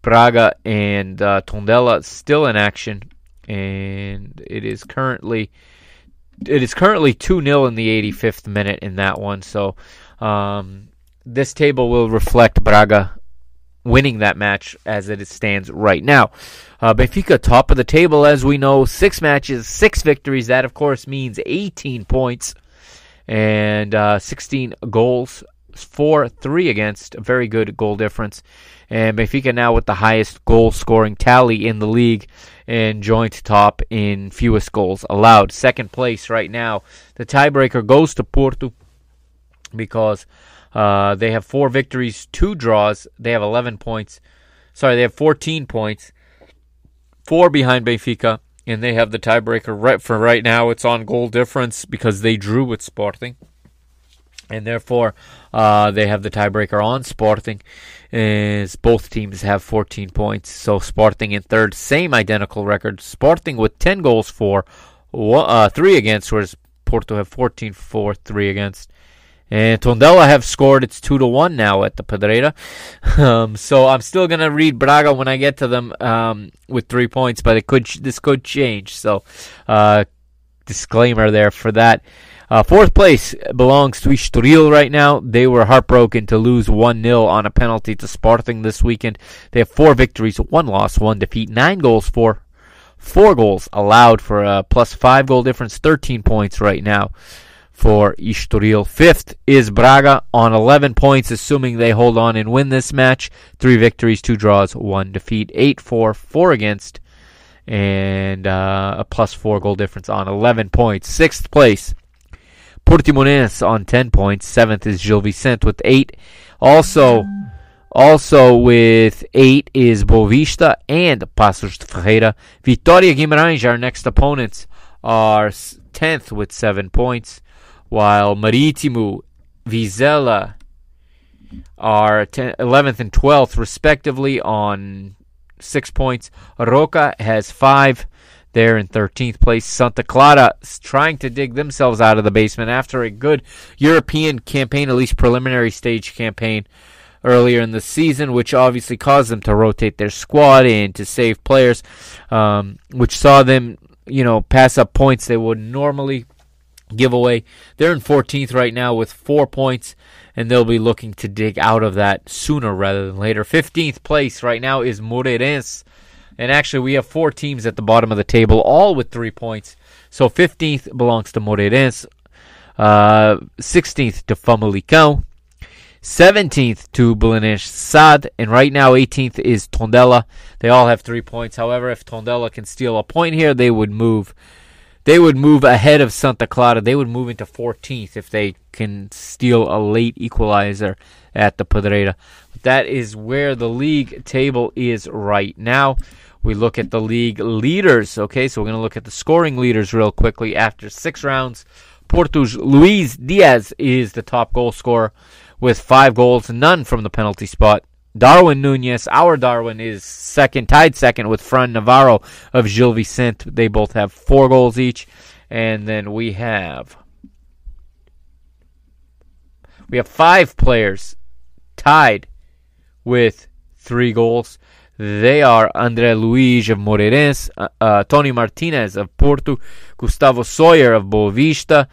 Braga and uh, Tondela still in action. And it is currently it is currently two nil in the eighty-fifth minute in that one. So, um this table will reflect Braga winning that match as it stands right now. Uh, Benfica, top of the table, as we know. Six matches, six victories. That, of course, means eighteen points and uh, sixteen goals. four three against. A very good goal difference. And Benfica now with the highest goal-scoring tally in the league and joint top in fewest goals allowed. Second place right now. The tiebreaker goes to Porto because... Uh, they have four victories, two draws. They have eleven points. Sorry, they have fourteen points. Four behind Benfica, and they have the tiebreaker right for right now. It's on goal difference because they drew with Sporting, and therefore uh, they have the tiebreaker on Sporting. As both teams have fourteen points, so Sporting in third, same identical record. Sporting with ten goals for uh, three against, whereas Porto have fourteen for three against. And Tondela have scored. It's two to one now at the Pedreira. Um, so I'm still going to read Braga when I get to them um, with three points, but it could this could change. So uh, disclaimer there for that. Uh, fourth place belongs to Estoril right now. They were heartbroken to lose one nil on a penalty to Sporting this weekend. They have four victories, one loss, one defeat, nine goals for. Four goals allowed for a plus five goal difference, thirteen points right now. For Estoril. Fifth is Braga on eleven points, assuming they hold on and win this match. Three victories, two draws, one defeat, eight for, four against, and uh, a plus four goal difference on eleven points. Sixth place, Portimonense on ten points. Seventh is Gil Vicente with eight. Also, also with eight is Boavista and Passos de Ferreira. Vitória Guimarães, our next opponents, are tenth with seven points. While Marítimo, Vizela are eleventh and twelfth respectively on six points. Roca has five. They're in thirteenth place. Santa Clara trying to dig themselves out of the basement after a good European campaign, at least preliminary stage campaign, earlier in the season, which obviously caused them to rotate their squad and to save players, um, which saw them, you know, pass up points they would normally give away. They're in fourteenth right now with four points, and they'll be looking to dig out of that sooner rather than later. fifteenth place right now is Moreirense. And actually, we have four teams at the bottom of the table, all with three points. So fifteenth belongs to Moreirense, uh, sixteenth to Famalicão, seventeenth to Belenenses S A D, and right now eighteenth is Tondela. They all have three points. However, if Tondela can steal a point here, they would move. They would move ahead of Santa Clara. They would move into fourteenth if they can steal a late equalizer at the Pedreira. That is where the league table is right now. We look at the league leaders. Okay, so we're going to look at the scoring leaders real quickly. After six rounds, Porto's Luis Diaz is the top goal scorer with five goals, none from the penalty spot. Darwin Núñez, our Darwin, is second, tied second with Fran Navarro of Gil Vicente. They both have four goals each. And then we have we have five players tied with three goals. They are André Luiz of Moreirense, uh, uh, Tony Martinez of Porto, Gustavo Sauer of Boavista,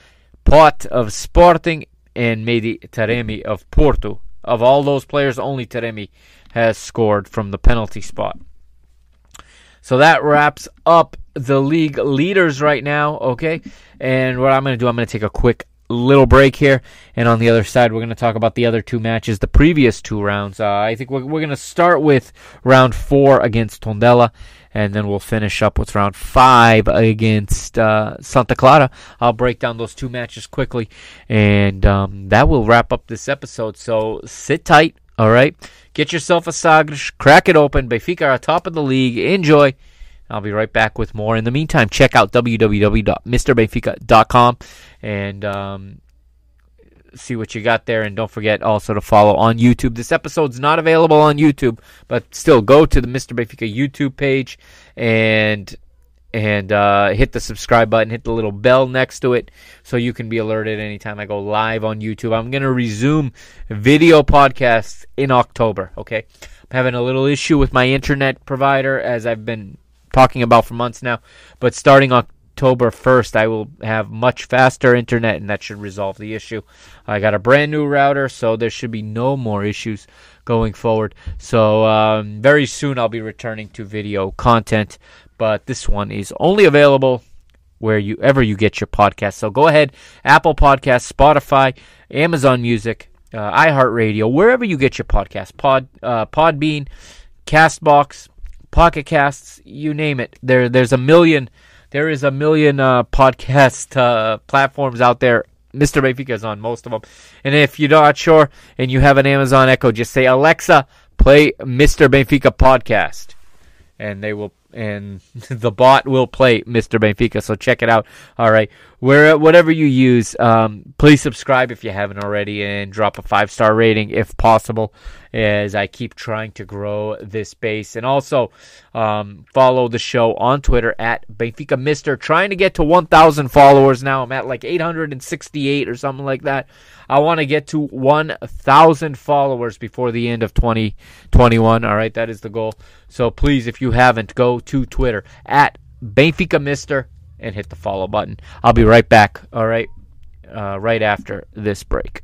Pot of Sporting, and Mehdi Taremi of Porto. Of all those players, only Taremi has scored from the penalty spot. So that wraps up the league leaders right now, okay? And what I'm going to do, I'm going to take a quick little break here, and on the other side, we're going to talk about the other two matches, the previous two rounds. Uh, I think we're, we're going to start with round four against Tondela, and then we'll finish up with round five against uh, Santa Clara. I'll break down those two matches quickly, and um, that will wrap up this episode. So sit tight, all right? Get yourself a Sagres, crack it open. Benfica are top of the league. Enjoy. I'll be right back with more. In the meantime, check out w w w dot mister benfica dot com and um, see what you got there. And don't forget also to follow on YouTube. This episode's not available on YouTube, but still go to the Mister Benfica YouTube page and and uh, hit the subscribe button, hit the little bell next to it so you can be alerted anytime I go live on YouTube. I'm going to resume video podcasts in October, okay? I'm having a little issue with my internet provider, as I've been talking about for months now, but starting October first, I will have much faster internet, and that should resolve the issue. I got a brand new router, so there should be no more issues going forward. So um, very soon I'll be returning to video content, but this one is only available where you ever you get your podcast. So go ahead, Apple Podcasts, Spotify, Amazon Music, uh, iHeartRadio, wherever you get your podcast, Pod uh, Podbean, Castbox, Pocket Casts, you name it. There, there's a million. There is a million uh, podcast uh, platforms out there. Mister Benfica is on most of them. And if you're not sure and you have an Amazon Echo, just say Alexa, play Mister Benfica podcast, and they will. And the bot will play Mister Benfica. So check it out. All right, where whatever you use, um, please subscribe if you haven't already, and drop a five star rating if possible, as I keep trying to grow this base. And also um, follow the show on Twitter at Benfica Mister. Trying to get to one thousand followers now. I'm at like eight hundred sixty-eight or something like that. I want to get to one thousand followers before the end of twenty twenty-one. All right, that is the goal. So please, if you haven't, go to Twitter at Benfica Mister and hit the follow button. I'll be right back. All right, uh, right after this break.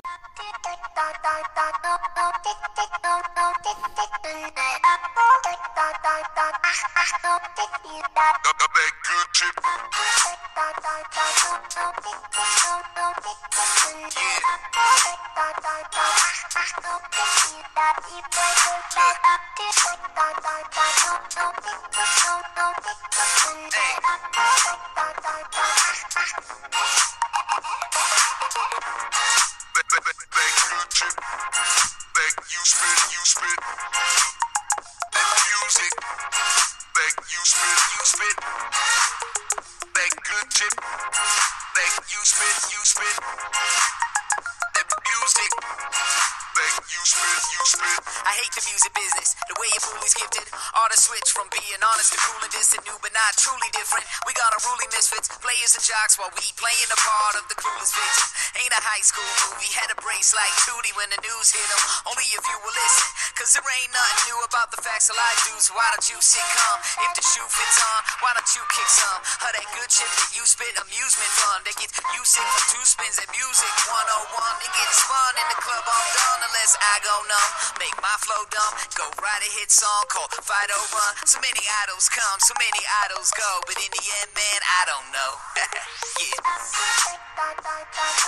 You spit, you spit, that music, that you spit, you spit, that good tip, that you spit, you spit, that music, that you spit, you spit. I hate the music business, the way your fool is gifted. All the switch from being honest to cool and distant, new but not truly different. We got a ruling misfits, players and jocks, while we playing the part of the coolest bitch. Ain't a high school movie, had a brace like Judy when the news hit him. Only if you will listen, cause there ain't nothing new about the facts of life, dudes. Why don't you sit calm? If the shoe fits on, why don't you kick some? How that good shit that you spit, amusement fun. They get music for two spins at music one oh one. They get fun in the club all done unless I go numb. Make my flow dumb, go write a hit song called Fido Run. So many idols come, so many idols go, but in the end, man, I don't know.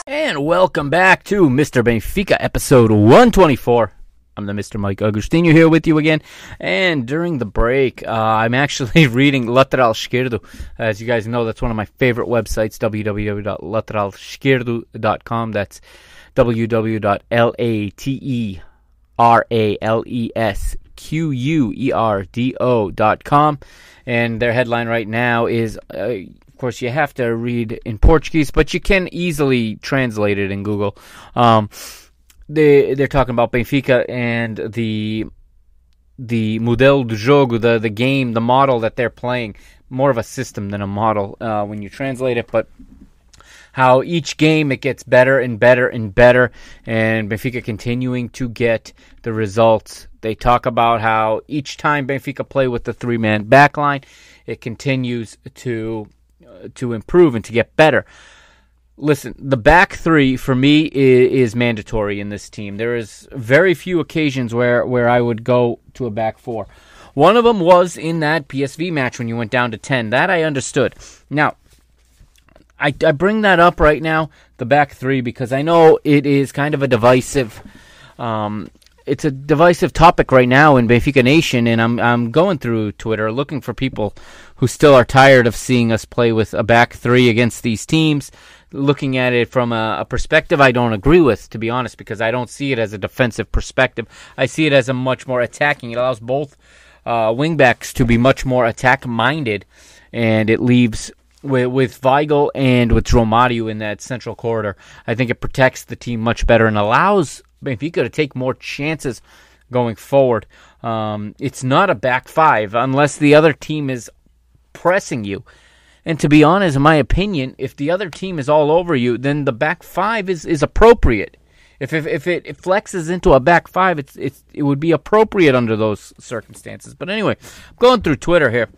Yeah. And welcome back to Mister Benfica, episode one twenty-four. I'm the Mister Mike Agostinho here with you again, and during the break, uh, I'm actually reading Lateral Esquerdo. As you guys know, that's one of my favorite websites, w w w dot lateral esquerdo dot com. That's w w w dot lateral esquerdo dot com, and their headline right now is, uh, of course, you have to read in Portuguese, but you can easily translate it in Google. Um... They, they're talking about Benfica and the the modelo do jogo, the, the game, the model that they're playing. More of a system than a model uh, when you translate it, but how each game it gets better and better and better, and Benfica continuing to get the results. They talk about how each time Benfica play with the three-man backline, it continues to uh, to improve and to get better. Listen, the back three for me is, is mandatory in this team. There is very few occasions where, where I would go to a back four. One of them was in that P S V match when you went down to ten. That I understood. Now, I, I bring that up right now, the back three, because I know it is kind of a divisive, um, it's a divisive topic right now in Benfica Nation, and I'm I'm going through Twitter looking for people who still are tired of seeing us play with a back three against these teams. Looking at it from a, a perspective I don't agree with, to be honest, because I don't see it as a defensive perspective. I see it as a much more attacking. It allows both uh, wingbacks to be much more attack-minded, and it leaves with, with Weigl and with Joao Mario in that central corridor. I think it protects the team much better and allows Benfica to take more chances going forward. Um, it's not a back five unless the other team is pressing you. And to be honest, in my opinion, if the other team is all over you, then the back five is, is appropriate. If if if it, it flexes into a back five, it's it's it would be appropriate under those circumstances. But anyway, I'm going through Twitter here,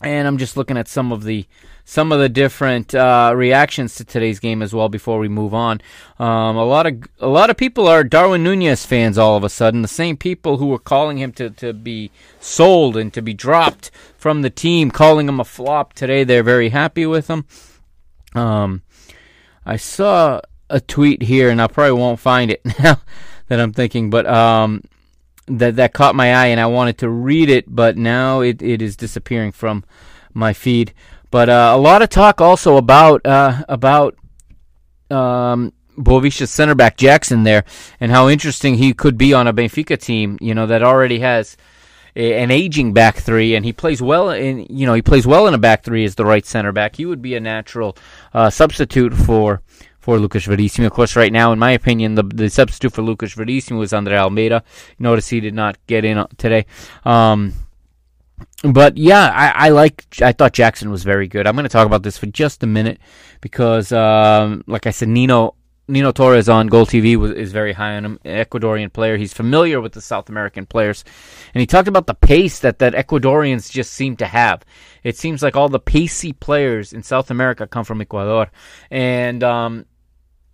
and I'm just looking at some of the some of the different uh, reactions to today's game as well. Before we move on, um, a lot of a lot of people are Darwin Núñez fans. All of a sudden, the same people who were calling him to, to be sold and to be dropped from the team, calling him a flop today. They're very happy with him. Um, I saw a tweet here, and I probably won't find it now that I'm thinking, but um, that that caught my eye, and I wanted to read it, but now it, it is disappearing from my feed. But uh, a lot of talk also about uh, about um, Boavista's center back Jackson there, and how interesting he could be on a Benfica team, you know, that already has a, an aging back three, and he plays well in you know he plays well in a back three as the right center back. He would be a natural uh, substitute for. For Lucas Verissimo. Of course, right now, in my opinion, the the substitute for Lucas Verissimo is Andre Almeida. Notice he did not get in today. Um, but yeah, I, I like. I thought Jackson was very good. I'm going to talk about this for just a minute because, um, like I said, Nino Nino Torres on Goal T V was, is very high on him. Ecuadorian player. He's familiar with the South American players, and he talked about the pace that that Ecuadorians just seem to have. It seems like all the pacey players in South America come from Ecuador, and um,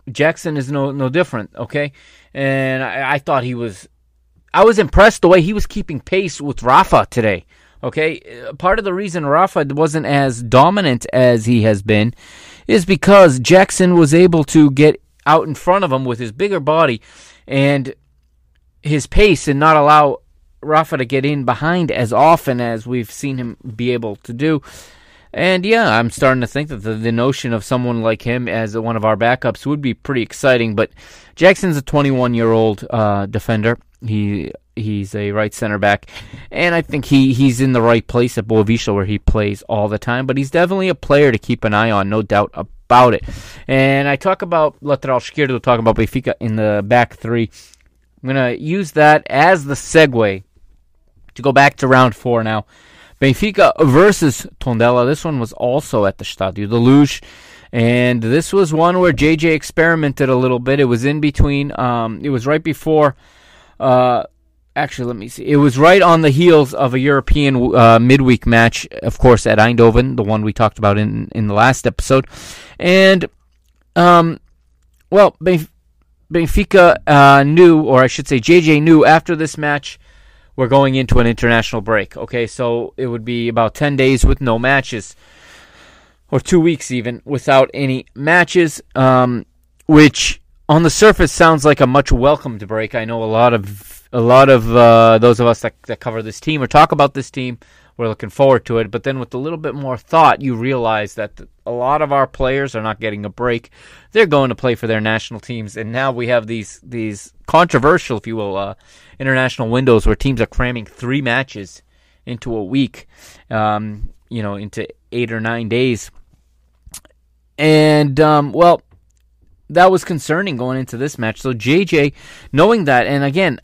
Jackson is no no different, okay? And I, I thought he was... I was impressed the way he was keeping pace with Rafa today, okay? Part of the reason Rafa wasn't as dominant as he has been is because Jackson was able to get out in front of him with his bigger body and his pace and not allow Rafa to get in behind as often as we've seen him be able to do. And yeah, I'm starting to think that the, the notion of someone like him as one of our backups would be pretty exciting. But Jackson's a twenty-one-year-old uh, defender. He he's a right center back, and I think he, he's in the right place at Boavista where he plays all the time. But he's definitely a player to keep an eye on, no doubt about it. And I talk about Lateral Esquerdo, talk about Benfica in the back three. I'm going to use that as the segue to go back to round four now. Benfica versus Tondela. This one was also at the Estádio da Luz. And this was one where J J experimented a little bit. It was in between. Um, it was right before. Uh, actually, let me see. It was right on the heels of a European uh, midweek match, of course, at Eindhoven, the one we talked about in, in the last episode. And, um, well, Benfica uh, knew, or I should say J J knew, after this match we're going into an international break. Okay, so it would be about ten days with no matches. Or two weeks even, without any matches, um, which on the surface sounds like a much welcomed break. I know a lot of a lot of uh, those of us that, that cover this team or talk about this team, we're looking forward to it. But then with a little bit more thought, you realize that a lot of our players are not getting a break. They're going to play for their national teams, and now we have these these controversial, if you will, uh, international windows where teams are cramming three matches into a week, um, you know, into eight or nine days. And, um, well, that was concerning going into this match. So J J, knowing that, and again,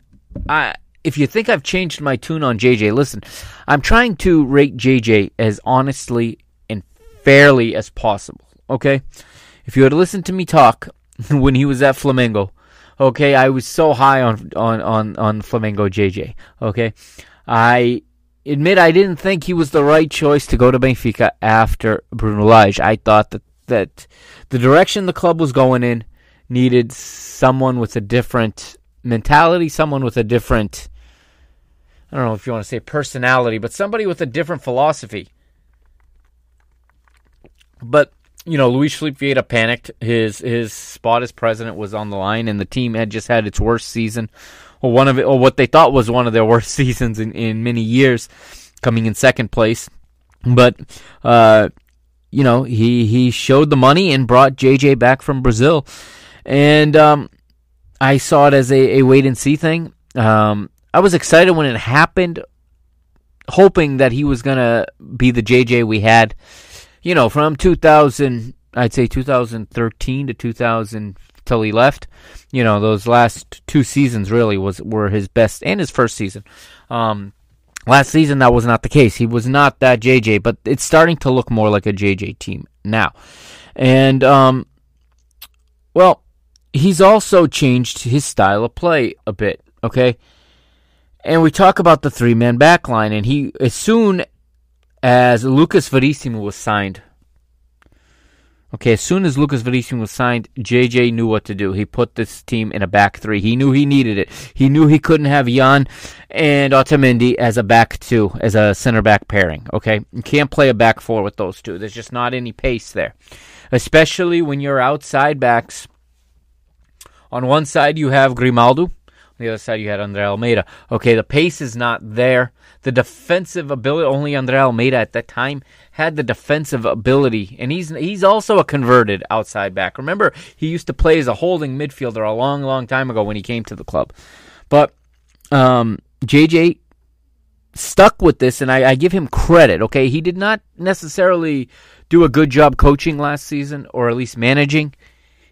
I if you think I've changed my tune on J J, listen, I'm trying to rate J J as honestly and fairly as possible, okay? If you had listened to me talk when he was at Flamengo, okay, I was so high on, on, on, on Flamengo J J, okay? I admit I didn't think he was the right choice to go to Benfica after Bruno Lage. I thought that that the direction the club was going in needed someone with a different mentality, someone with a different, I don't know if you want to say personality, but somebody with a different philosophy. But, you know, Luis Felipe Vieira panicked. His his spot as president was on the line, and the team had just had its worst season, or one of it, or what they thought was one of their worst seasons in, in many years, coming in second place. But, uh... you know, he, he showed the money and brought J J back from Brazil. And um, I saw it as a, a wait-and-see thing. Um, I was excited when it happened, hoping that he was going to be the J J we had. You know, from two thousand, I'd say two thousand thirteen to two thousand, till he left. You know, those last two seasons really was were his best, and his first season. Um Last season, that was not the case. He was not that J J, but it's starting to look more like a J J team now. And, um, well, he's also changed his style of play a bit, okay? And we talk about the three-man back line, and he, as soon as Lucas Verissimo was signed, okay, as soon as Lucas Verissimo was signed, J J knew what to do. He put this team in a back three. He knew he needed it. He knew he couldn't have Jan and Otamendi as a back two, as a center back pairing, okay? You can't play a back four with those two. There's just not any pace there, especially when you're outside backs. On one side, you have Grimaldo. On the other side, you had Andre Almeida. Okay, the pace is not there. The defensive ability, only Andre Almeida at that time had the defensive ability, and he's he's also a converted outside back. Remember, he used to play as a holding midfielder a long, long time ago when he came to the club. But um, J J stuck with this, and I, I give him credit, okay? He did not necessarily do a good job coaching last season, or at least managing.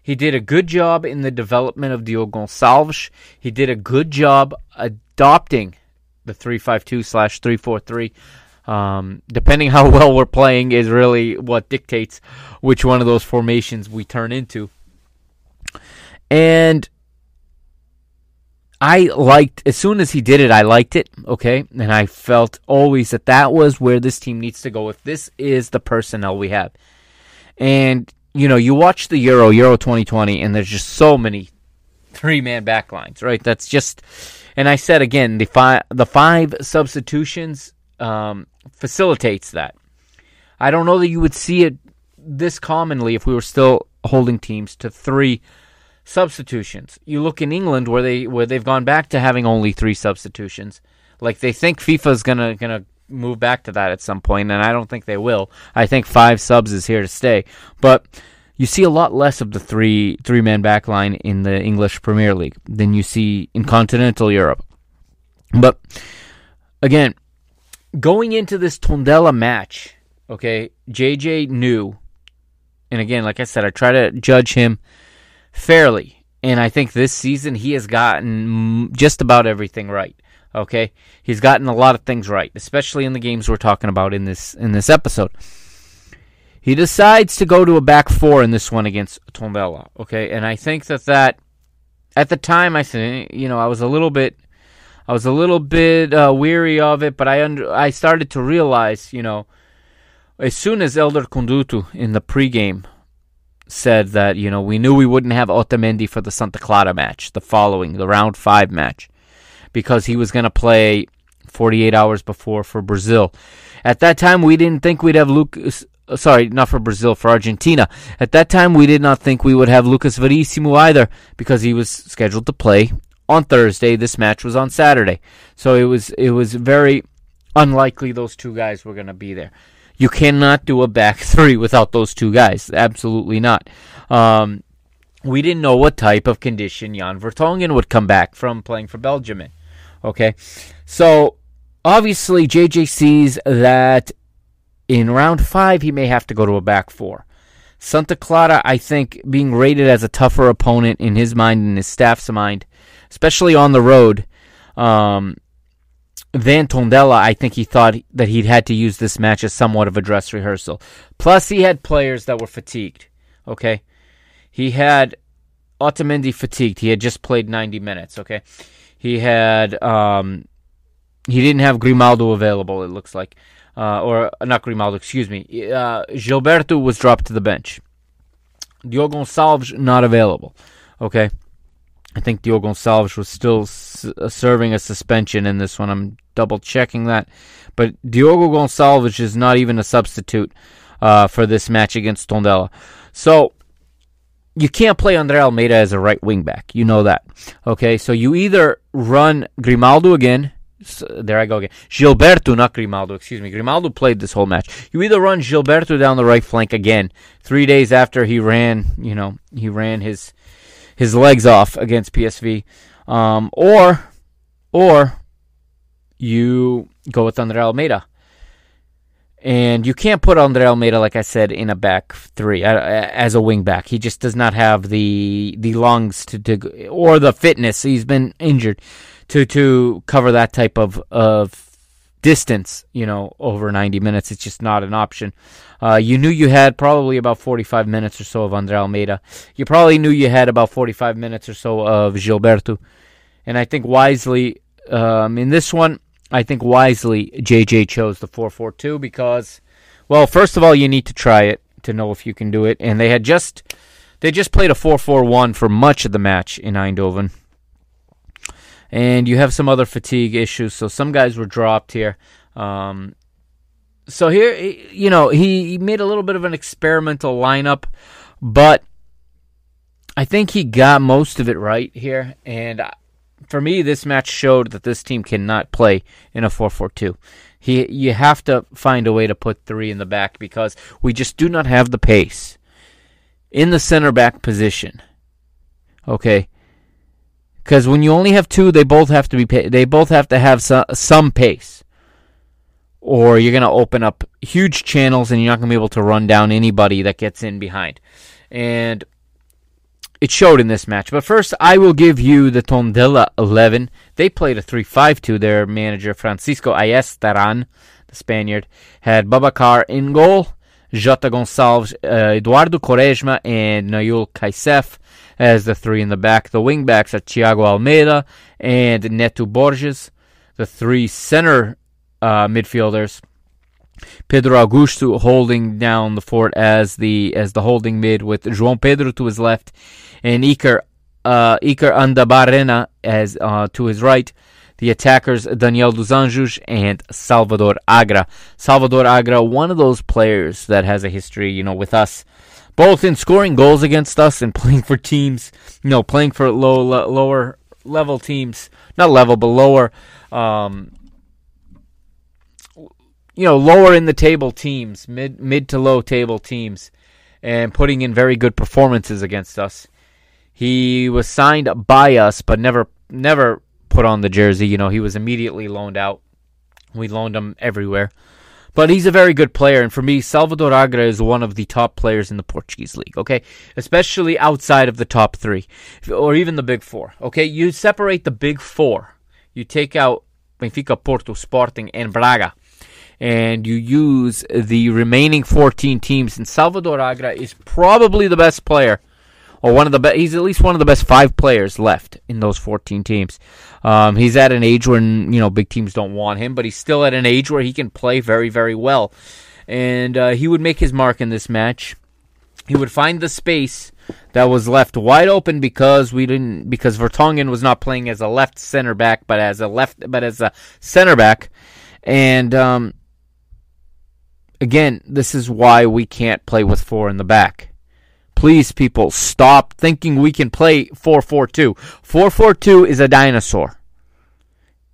He did a good job in the development of Diogo Gonçalves. He did a good job adopting the three five two slash three four three, um, depending how well we're playing, is really what dictates which one of those formations we turn into. And I liked, as soon as he did it, I liked it, okay? And I felt always that that was where this team needs to go if this is the personnel we have. And, you know, you watch the Euro, Euro twenty twenty, and there's just so many three-man backlines, right? That's just... And I said again, the five the five substitutions um, facilitates that. I don't know that you would see it this commonly if we were still holding teams to three substitutions. You look in England where they where they've gone back to having only three substitutions. Like they think FIFA's gonna gonna move back to that at some point, and I don't think they will. I think five subs is here to stay, but. You see a lot less of the three three-man back line in the English Premier League than you see in continental Europe. But, again, going into this Tondela match, okay, J J knew, and again, like I said, I try to judge him fairly. And I think this season he has gotten just about everything right. Okay, he's gotten a lot of things right, especially in the games we're talking about in this in this episode. He decides to go to a back four in this one against Tondela. Okay, and I think that that at the time I said, you know, I was a little bit, I was a little bit uh, weary of it, but I under, I started to realize, you know, as soon as Elder Kundutu in the pregame said that, you know, we knew we wouldn't have Otamendi for the Santa Clara match, the following, the round five match, because he was going to play forty-eight hours before for Brazil. At that time, we didn't think we'd have Lucas... Sorry, not for Brazil, for Argentina. At that time, we did not think we would have Lucas Verissimo either, because he was scheduled to play on Thursday. This match was on Saturday. So it was it was very unlikely those two guys were going to be there. You cannot do a back three without those two guys. Absolutely not. Um, we didn't know what type of condition Jan Vertonghen would come back from playing for Belgium in. Okay, so obviously J J sees that in round five he may have to go to a back four. Santa Clara, I think, being rated as a tougher opponent in his mind and his staff's mind, especially on the road, um, than Tondela, I think he thought that he'd had to use this match as somewhat of a dress rehearsal. Plus, he had players that were fatigued. Okay, he had Otamendi fatigued. He had just played ninety minutes. Okay. He had, um, he didn't have Grimaldo available, it looks like. Uh, or, not Grimaldo, excuse me. Uh, Gilberto was dropped to the bench. Diogo Gonçalves, not available. Okay. I think Diogo Gonçalves was still s- serving a suspension in this one. I'm double checking that. But Diogo Gonçalves is not even a substitute uh, for this match against Tondela. So, you can't play André Almeida as a right wing back. You know that. Okay, so you either run Grimaldo again. So, there I go again. Gilberto, not Grimaldo, excuse me. Grimaldo played this whole match. You either run Gilberto down the right flank again, three days after he ran, you know, he ran his his legs off against P S V. Um, or, or you go with André Almeida. And you can't put André Almeida, like I said, in a back three, as a wing back. He just does not have the the lungs to, to or the fitness. He's been injured to to cover that type of, of distance, you know, over ninety minutes. It's just not an option. Uh, you knew you had probably about forty-five minutes or so of André Almeida. You probably knew you had about forty-five minutes or so of Gilberto. And I think wisely, um, in this one, I think wisely J J chose the four four two because, well, first of all, you need to try it to know if you can do it. And they had just they just played a four four one for much of the match in Eindhoven. And you have some other fatigue issues, so some guys were dropped here. Um, so here, you know, he, he made a little bit of an experimental lineup, but I think he got most of it right here. And I, For me, this match showed that this team cannot play in a four four two. He, you have to find a way to put three in the back because we just do not have the pace in the center back position. Okay, because when you only have two, they both have to be they both have to have some, some pace, or you're going to open up huge channels and you're not going to be able to run down anybody that gets in behind. And it showed in this match. But first, I will give you the Tondela eleven. They played a three five two. Their manager, Francisco Ayes Taran, the Spaniard, had Babacar in goal, Jota Gonçalves, uh, Eduardo Quaresma, and Nayoul Kaysef as the three in the back. The wing backs are Thiago Almeida and Neto Borges. The three center uh, midfielders, Pedro Augusto holding down the fort as the as the holding mid, with João Pedro to his left and Iker uh, Iker Andabarena as uh, to his right. The attackers Daniel dos Anjos and Salvador Agra. Salvador Agra, one of those players that has a history, you know, with us, both in scoring goals against us and playing for teams, you know, playing for low lo- lower level teams, not level but lower. Um, you know, lower in the table teams, mid mid to low table teams, and putting in very good performances against us. He was signed by us, but never never put on the jersey. You know, he was immediately loaned out. We loaned him everywhere. But he's a very good player, and for me, Salvador Agra is one of the top players in the Portuguese league, okay? Especially outside of the top three, or even the big four, okay? You separate the big four. You take out Benfica, Porto, Sporting, and Braga, and you use the remaining fourteen teams, and Salvador Agra is probably the best player, or one of the best. He's at least one of the best five players left in those fourteen teams. Um, he's at an age where, you know, big teams don't want him, but he's still at an age where he can play very, very well. And uh, he would make his mark in this match. He would find the space that was left wide open because we didn't because Vertonghen was not playing as a left center back, but as a left, but as a center back. And um, again, this is why we can't play with four in the back. Please, people, stop thinking we can play four four two. four four two is a dinosaur.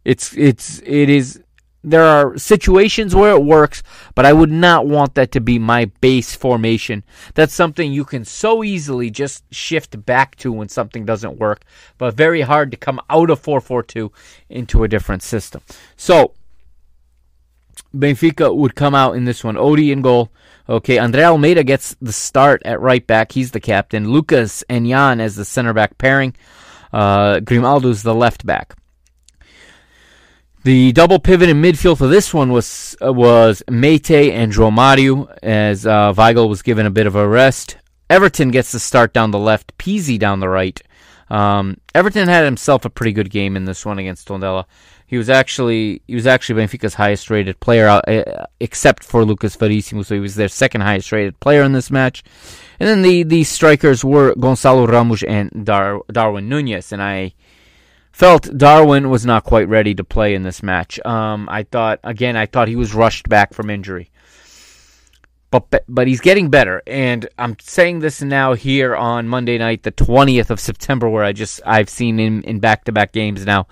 It's it's it is. There are situations where it works, but I would not want that to be my base formation. That's something you can so easily just shift back to when something doesn't work, but very hard to come out of four four two into a different system. So Benfica would come out in this one. Odi in goal. Okay, Andre Almeida gets the start at right back. He's the captain. Lucas and Jan as the center back pairing. Uh, Grimaldo's the left back. The double pivot in midfield for this one was uh, was Mete and Joao Mario, as uh, Weigl was given a bit of a rest. Everton gets the start down the left. Pizzi down the right. Um, Everton had himself a pretty good game in this one against Tondela. He was actually he was actually Benfica's highest rated player, uh, except for Lucas Verissimo, so he was their second highest rated player in this match. And then the, the strikers were Gonçalo Ramos and Dar- Darwin Núñez, and I felt Darwin was not quite ready to play in this match. Um, I thought again, I thought he was rushed back from injury, but but he's getting better. And I'm saying this now here on Monday night, the twentieth of September, where I just I've seen him in back to back games now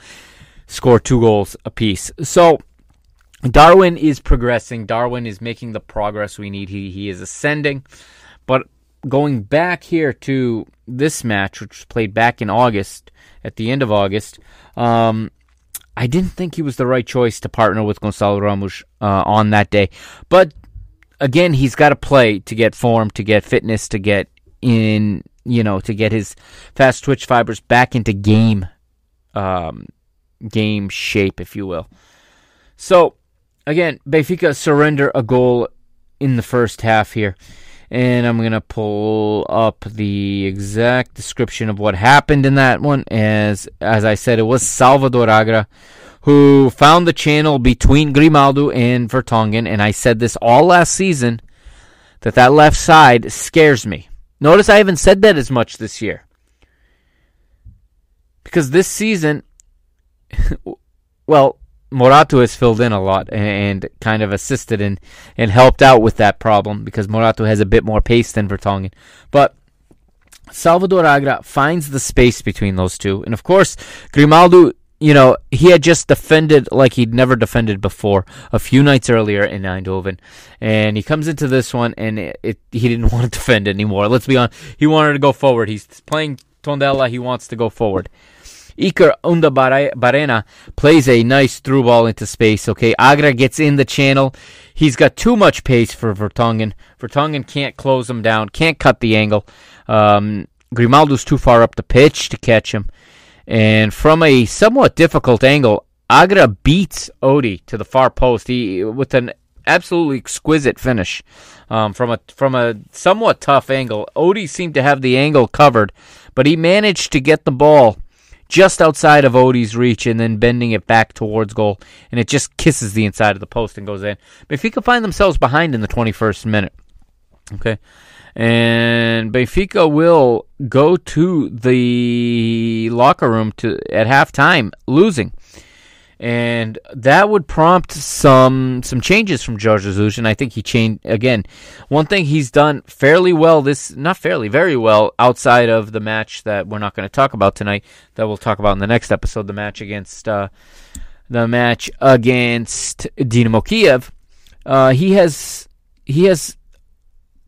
score two goals apiece. So Darwin is progressing. Darwin is making the progress we need. He he is ascending. But going back here to this match, which was played back in August, at the end of August, um, I didn't think he was the right choice to partner with Gonçalo Ramos uh, on that day. But again, he's got to play to get form, to get fitness, to get in, you know, to get his fast twitch fibers back into game. Um, game shape, if you will. So, again, Benfica surrender a goal in the first half here. And I'm going to pull up the exact description of what happened in that one. As as I said, it was Salvador Agra who found the channel between Grimaldo and Vertonghen. And I said this all last season, that that left side scares me. Notice I haven't said that as much this year. Because this season, well, Moratu has filled in a lot and kind of assisted and, and helped out with that problem, because Moratu has a bit more pace than Vertonghen. But Salvador Agra finds the space between those two. And, of course, Grimaldo, you know, he had just defended like he'd never defended before a few nights earlier in Eindhoven. And he comes into this one, and it, it, he didn't want to defend anymore. Let's be honest. He wanted to go forward. He's playing Tondela. He wants to go forward. Iker Undabarena plays a nice through ball into space. Okay, Agra gets in the channel. He's got too much pace for Vertonghen. Vertonghen can't close him down, can't cut the angle. Um, Grimaldo's too far up the pitch to catch him. And from a somewhat difficult angle, Agra beats Odi to the far post. He with an absolutely exquisite finish um, from a from a somewhat tough angle. Odi seemed to have the angle covered, but he managed to get the ball just outside of Odi's reach, and then bending it back towards goal, and it just kisses the inside of the post and goes in. Benfica find themselves behind in the twenty-first minute. Okay, and Benfica will go to the locker room to at halftime losing, and that would prompt some some changes from Jorge Jesus. And I think he changed again. One thing he's done fairly well this not fairly very well outside of the match that we're not going to talk about tonight, that we'll talk about in the next episode, the match against uh, the match against Dynamo Kiev. Uh, he has he has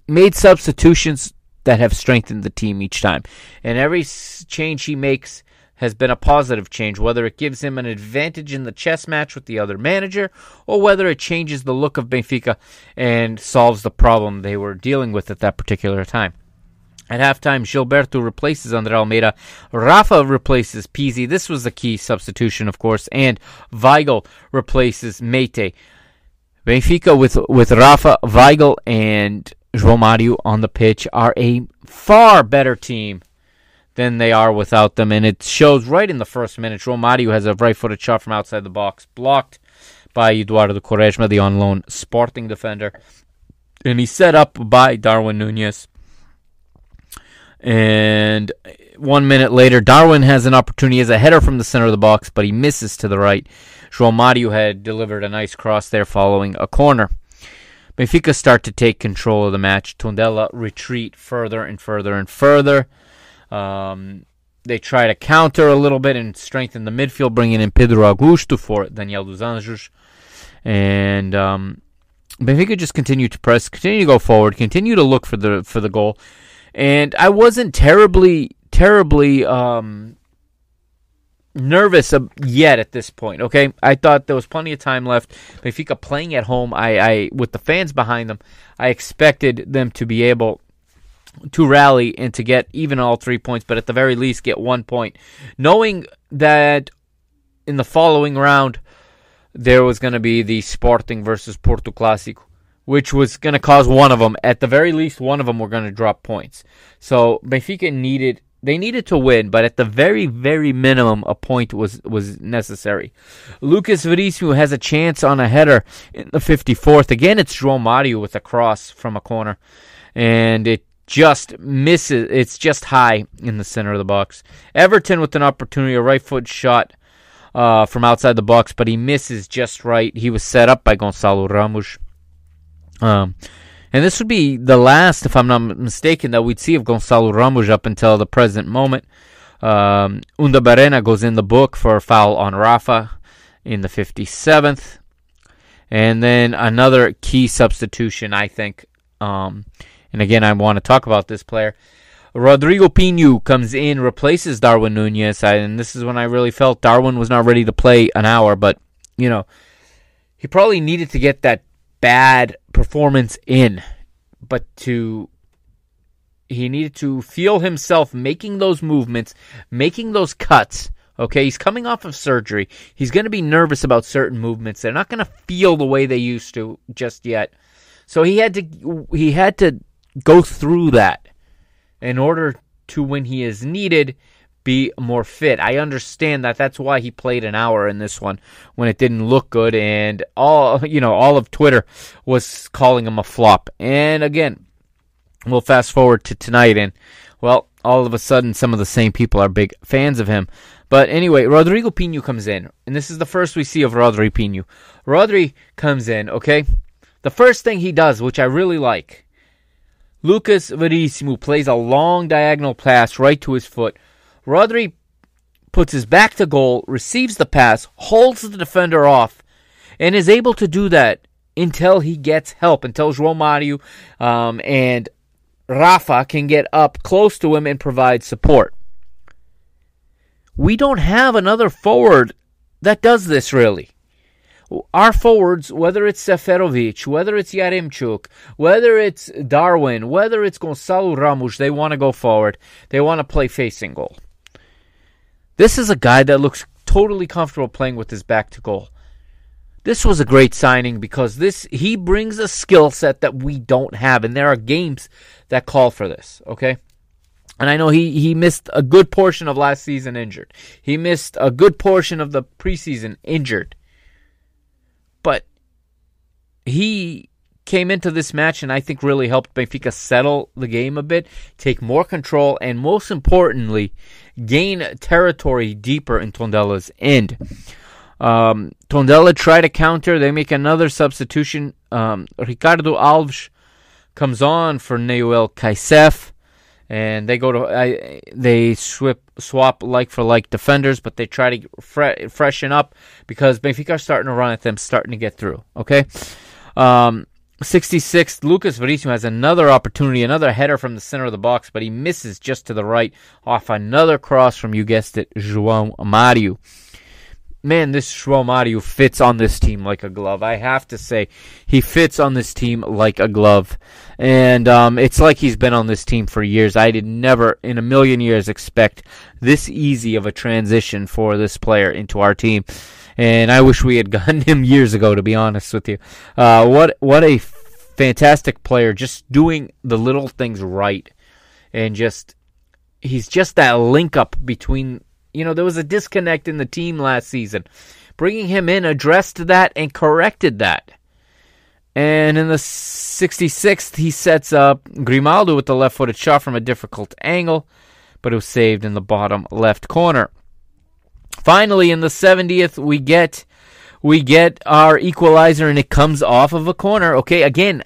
made substitutions that have strengthened the team each time, and every change he makes has been a positive change, whether it gives him an advantage in the chess match with the other manager or whether it changes the look of Benfica and solves the problem they were dealing with at that particular time. At halftime, Gilberto replaces André Almeida. Rafa replaces Pizzi. This was the key substitution, of course. And Weigl replaces Meite. Benfica with, with Rafa, Weigl, and João Mario on the pitch are a far better team than they are without them. And it shows right in the first minute. João Mario has a right-footed shot from outside the box, blocked by Eduardo Quaresma, the on-loan Sporting defender. And he's set up by Darwin Núñez. And one minute later, Darwin has an opportunity. He has a header from the center of the box, but he misses to the right. João Mario had delivered a nice cross there following a corner. Benfica start to take control of the match. Tondela retreat further and further and further. Um, they try to counter a little bit and strengthen the midfield, bringing in Pedro Augusto for Daniel dos Anjos. And um, Benfica just continue to press, continue to go forward, continue to look for the for the goal. And I wasn't terribly, terribly um, nervous yet at this point, okay? I thought there was plenty of time left. Benfica playing at home, I, I with the fans behind them, I expected them to be able to rally and to get even all three points, but at the very least get one point. Knowing that in the following round, there was going to be the Sporting versus Porto Clásico, which was going to cause one of them, at the very least, one of them were going to drop points. So Benfica needed, they needed to win, but at the very, very minimum, a point was, was necessary. Lucas Verissimo has a chance on a header in the fifty-fourth. Again, it's João Mario with a cross from a corner, and it just misses. It's just high in the center of the box. Everton with an opportunity, a right foot shot uh, from outside the box, but he misses just right. He was set up by Gonçalo Ramos. Um, and this would be the last, if I'm not mistaken, that we'd see of Gonçalo Ramos up until the present moment. Um, Unda Barrena goes in the book for a foul on Rafa in the fifty-seventh. And then another key substitution, I think. Um, and again, I want to talk about this player. Rodrigo Pinho comes in, replaces Darwin Núñez. I, and this is when I really felt Darwin was not ready to play an hour. But, you know, he probably needed to get that bad performance in, but to he needed to feel himself making those movements, making those cuts. Okay, he's coming off of surgery. He's going to be nervous about certain movements. They're not going to feel the way they used to just yet. So he had to he had to go through that in order to, when he is needed, be more fit. I understand that. That's why he played an hour in this one when it didn't look good, and all you know, all of Twitter was calling him a flop. And again, we'll fast forward to tonight, and well, all of a sudden, some of the same people are big fans of him. But anyway, Rodrigo Pinho comes in, and this is the first we see of Rodrigo Pinho. Rodri comes in, okay? The first thing he does, which I really like, Lucas Verissimo plays a long diagonal pass right to his foot. Rodri puts his back to goal, receives the pass, holds the defender off, and is able to do that until he gets help, until João Mario um, and Rafa can get up close to him and provide support. We don't have another forward that does this, really. Our forwards, whether it's Seferovic, whether it's Yaremchuk, whether it's Darwin, whether it's Gonçalo Ramos, they want to go forward. They want to play facing goal. This is a guy that looks totally comfortable playing with his back to goal. This was a great signing because this he brings a skill set that we don't have, and there are games that call for this, okay? And I know he, he missed a good portion of last season injured. He missed a good portion of the preseason injured. But he came into this match and I think really helped Benfica settle the game a bit, take more control, and most importantly, gain territory deeper in Tondela's end. Um, Tondela try to counter. They make another substitution. Um, Ricardo Alves comes on for Neuel Kaysef, and they go to I, they swip, swap like for like defenders, but they try to fre- freshen up because Benfica are starting to run at them, starting to get through. Okay. Um, sixty-sixth, Lucas Verissimo has another opportunity, another header from the center of the box, but he misses just to the right off another cross from, you guessed it, Joao Mario. Man, this Joao Mario fits on this team like a glove. I have to say, he fits on this team like a glove. And um, it's like he's been on this team for years. I did never in a million years expect this easy of a transition for this player into our team. And I wish we had gotten him years ago, to be honest with you. Uh, what what a fantastic player, just doing the little things right. And just he's just that link up between... You know, there was a disconnect in the team last season. Bringing him in addressed that and corrected that. And in the sixty-sixth, he sets up Grimaldo with the left-footed shot from a difficult angle, but it was saved in the bottom left corner. Finally, in the seventieth, we get we get our equalizer, and it comes off of a corner. Okay, again,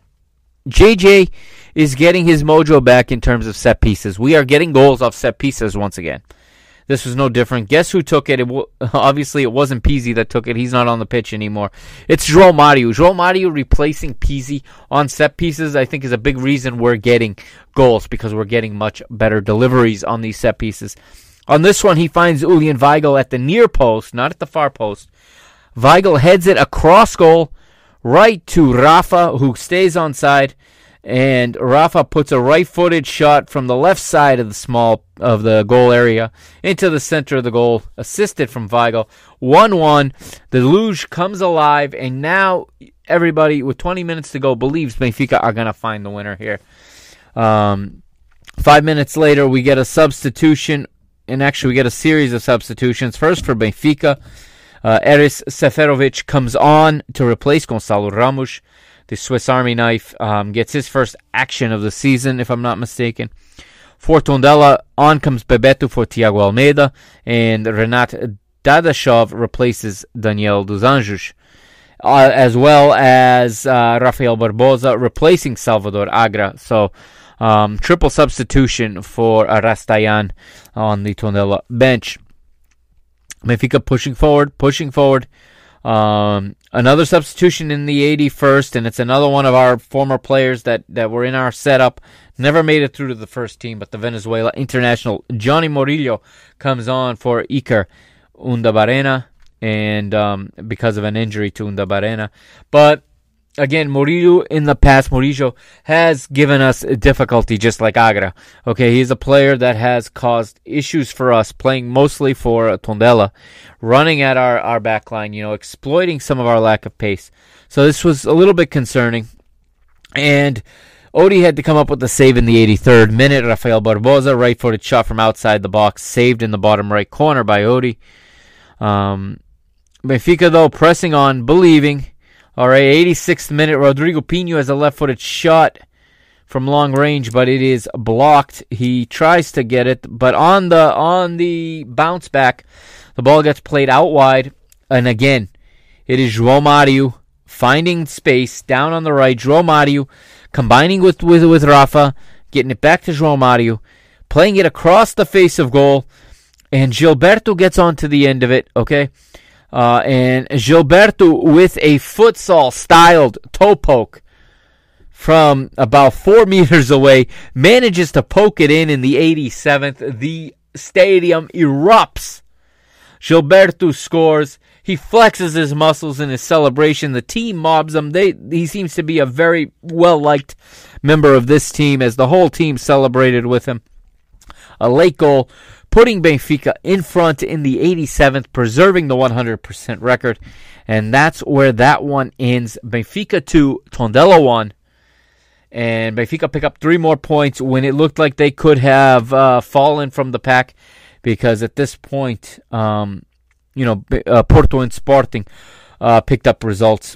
J J is getting his mojo back in terms of set pieces. We are getting goals off set pieces once again. This was no different. Guess who took it? it w- obviously, it wasn't Pizzi that took it. He's not on the pitch anymore. It's Joao Mario. Joao Mario replacing Pizzi on set pieces, I think, is a big reason we're getting goals, because we're getting much better deliveries on these set pieces. On this one, he finds Julian Weigl at the near post, not at the far post. Weigl heads it across goal right to Rafa, who stays onside. And Rafa puts a right-footed shot from the left side of the small of the goal area into the center of the goal, assisted from Weigl. one one, the Luge comes alive, and now everybody, with twenty minutes to go, believes Benfica are going to find the winner here. Um, five minutes later, we get a substitution, and actually we get a series of substitutions. First for Benfica, uh, Eris Seferovic comes on to replace Gonçalo Ramos. The Swiss Army Knife um, gets his first action of the season, if I'm not mistaken. For Tondela, on comes Bebeto for Thiago Almeida, and Renat Dadashov replaces Daniel dos Anjos, uh, as well as uh, Rafael Barbosa replacing Salvador Agra. So, um, triple substitution for Rastayan on the Tondela bench. Benfica pushing forward, pushing forward. Um, another substitution in the eighty-first, and it's another one of our former players that, that were in our setup. Never made it through to the first team, but the Venezuela international Johnny Murillo comes on for Iker Undabarena, and um, because of an injury to Undabarena. But again, Murillo in the past, Murillo has given us difficulty, just like Agra. Okay, he's a player that has caused issues for us, playing mostly for Tondela, running at our, our back line, you know, exploiting some of our lack of pace. So this was a little bit concerning. And Odi had to come up with a save in the eighty-third minute. Rafael Barbosa, right-footed shot from outside the box, saved in the bottom right corner by Odi. Um, Benfica, though, pressing on, believing. All right, eighty-sixth minute, Rodrigo Pinho has a left-footed shot from long range, but it is blocked. He tries to get it, but on the on the bounce back, the ball gets played out wide, and again, it is Joao Mario finding space down on the right. Joao Mario combining with, with, with Rafa, getting it back to Joao Mario, playing it across the face of goal, and Gilberto gets onto the end of it, okay? Uh, and Gilberto with a futsal-styled toe poke from about four meters away manages to poke it in in the eighty-seventh. The stadium erupts. Gilberto scores. He flexes his muscles in his celebration. The team mobs him. They, he seems to be a very well-liked member of this team, as the whole team celebrated with him. A late goal, putting Benfica in front in the eighty-seventh, preserving the one hundred percent record. And that's where that one ends. Benfica two, Tondela one. And Benfica pick up three more points when it looked like they could have uh, fallen from the pack. Because at this point, um, you know, uh, Porto and Sporting uh, picked up results.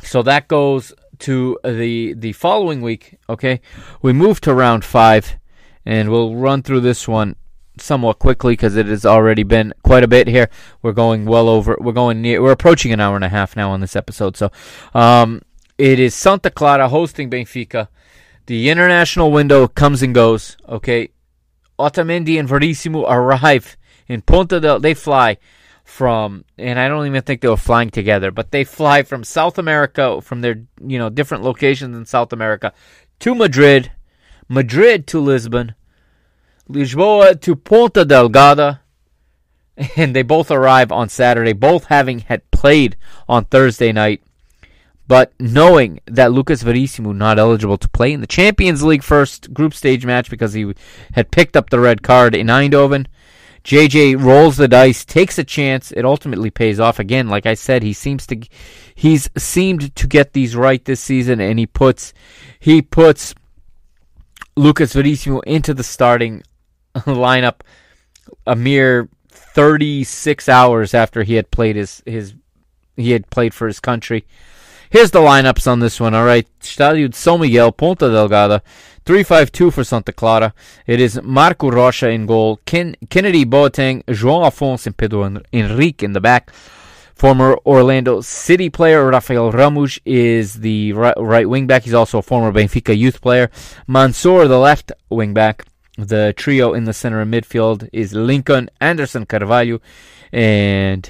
So that goes to the, the following week. Okay, we move to round five. And we'll run through this one somewhat quickly because it has already been quite a bit here. We're going well over. We're going near. We're approaching an hour and a half now on this episode. So, um, it is Santa Clara hosting Benfica. The international window comes and goes. Okay, Otamendi and Verissimo arrive in Ponta del. They fly from, and I don't even think they were flying together, but they fly from South America, from their, you know, different locations in South America, to Madrid, Madrid to Lisbon, Lisboa to Ponta Delgada, and they both arrive on Saturday, both having had played on Thursday night, but knowing that Lucas Verissimo not eligible to play in the Champions League first group stage match because he had picked up the red card in Eindhoven, J J rolls the dice, takes a chance. It ultimately pays off. Again, like I said, he seems to, he's seemed to get these right this season, and he puts, he puts Lucas Verissimo into the starting lineup a mere thirty-six hours after he had played his, his he had played for his country. Here's the lineups on this one, all right. Estádio de São Miguel, Ponta Delgada, three five two for Santa Clara. It is Marco Rocha in goal, Ken- Kennedy Boateng, João Afonso, and Pedro Henrique in the back. Former Orlando City player Rafael Ramos is the right, right wing back. He's also a former Benfica youth player. Mansour, the left wing back. The trio in the center and midfield is Lincoln, Anderson Carvalho, and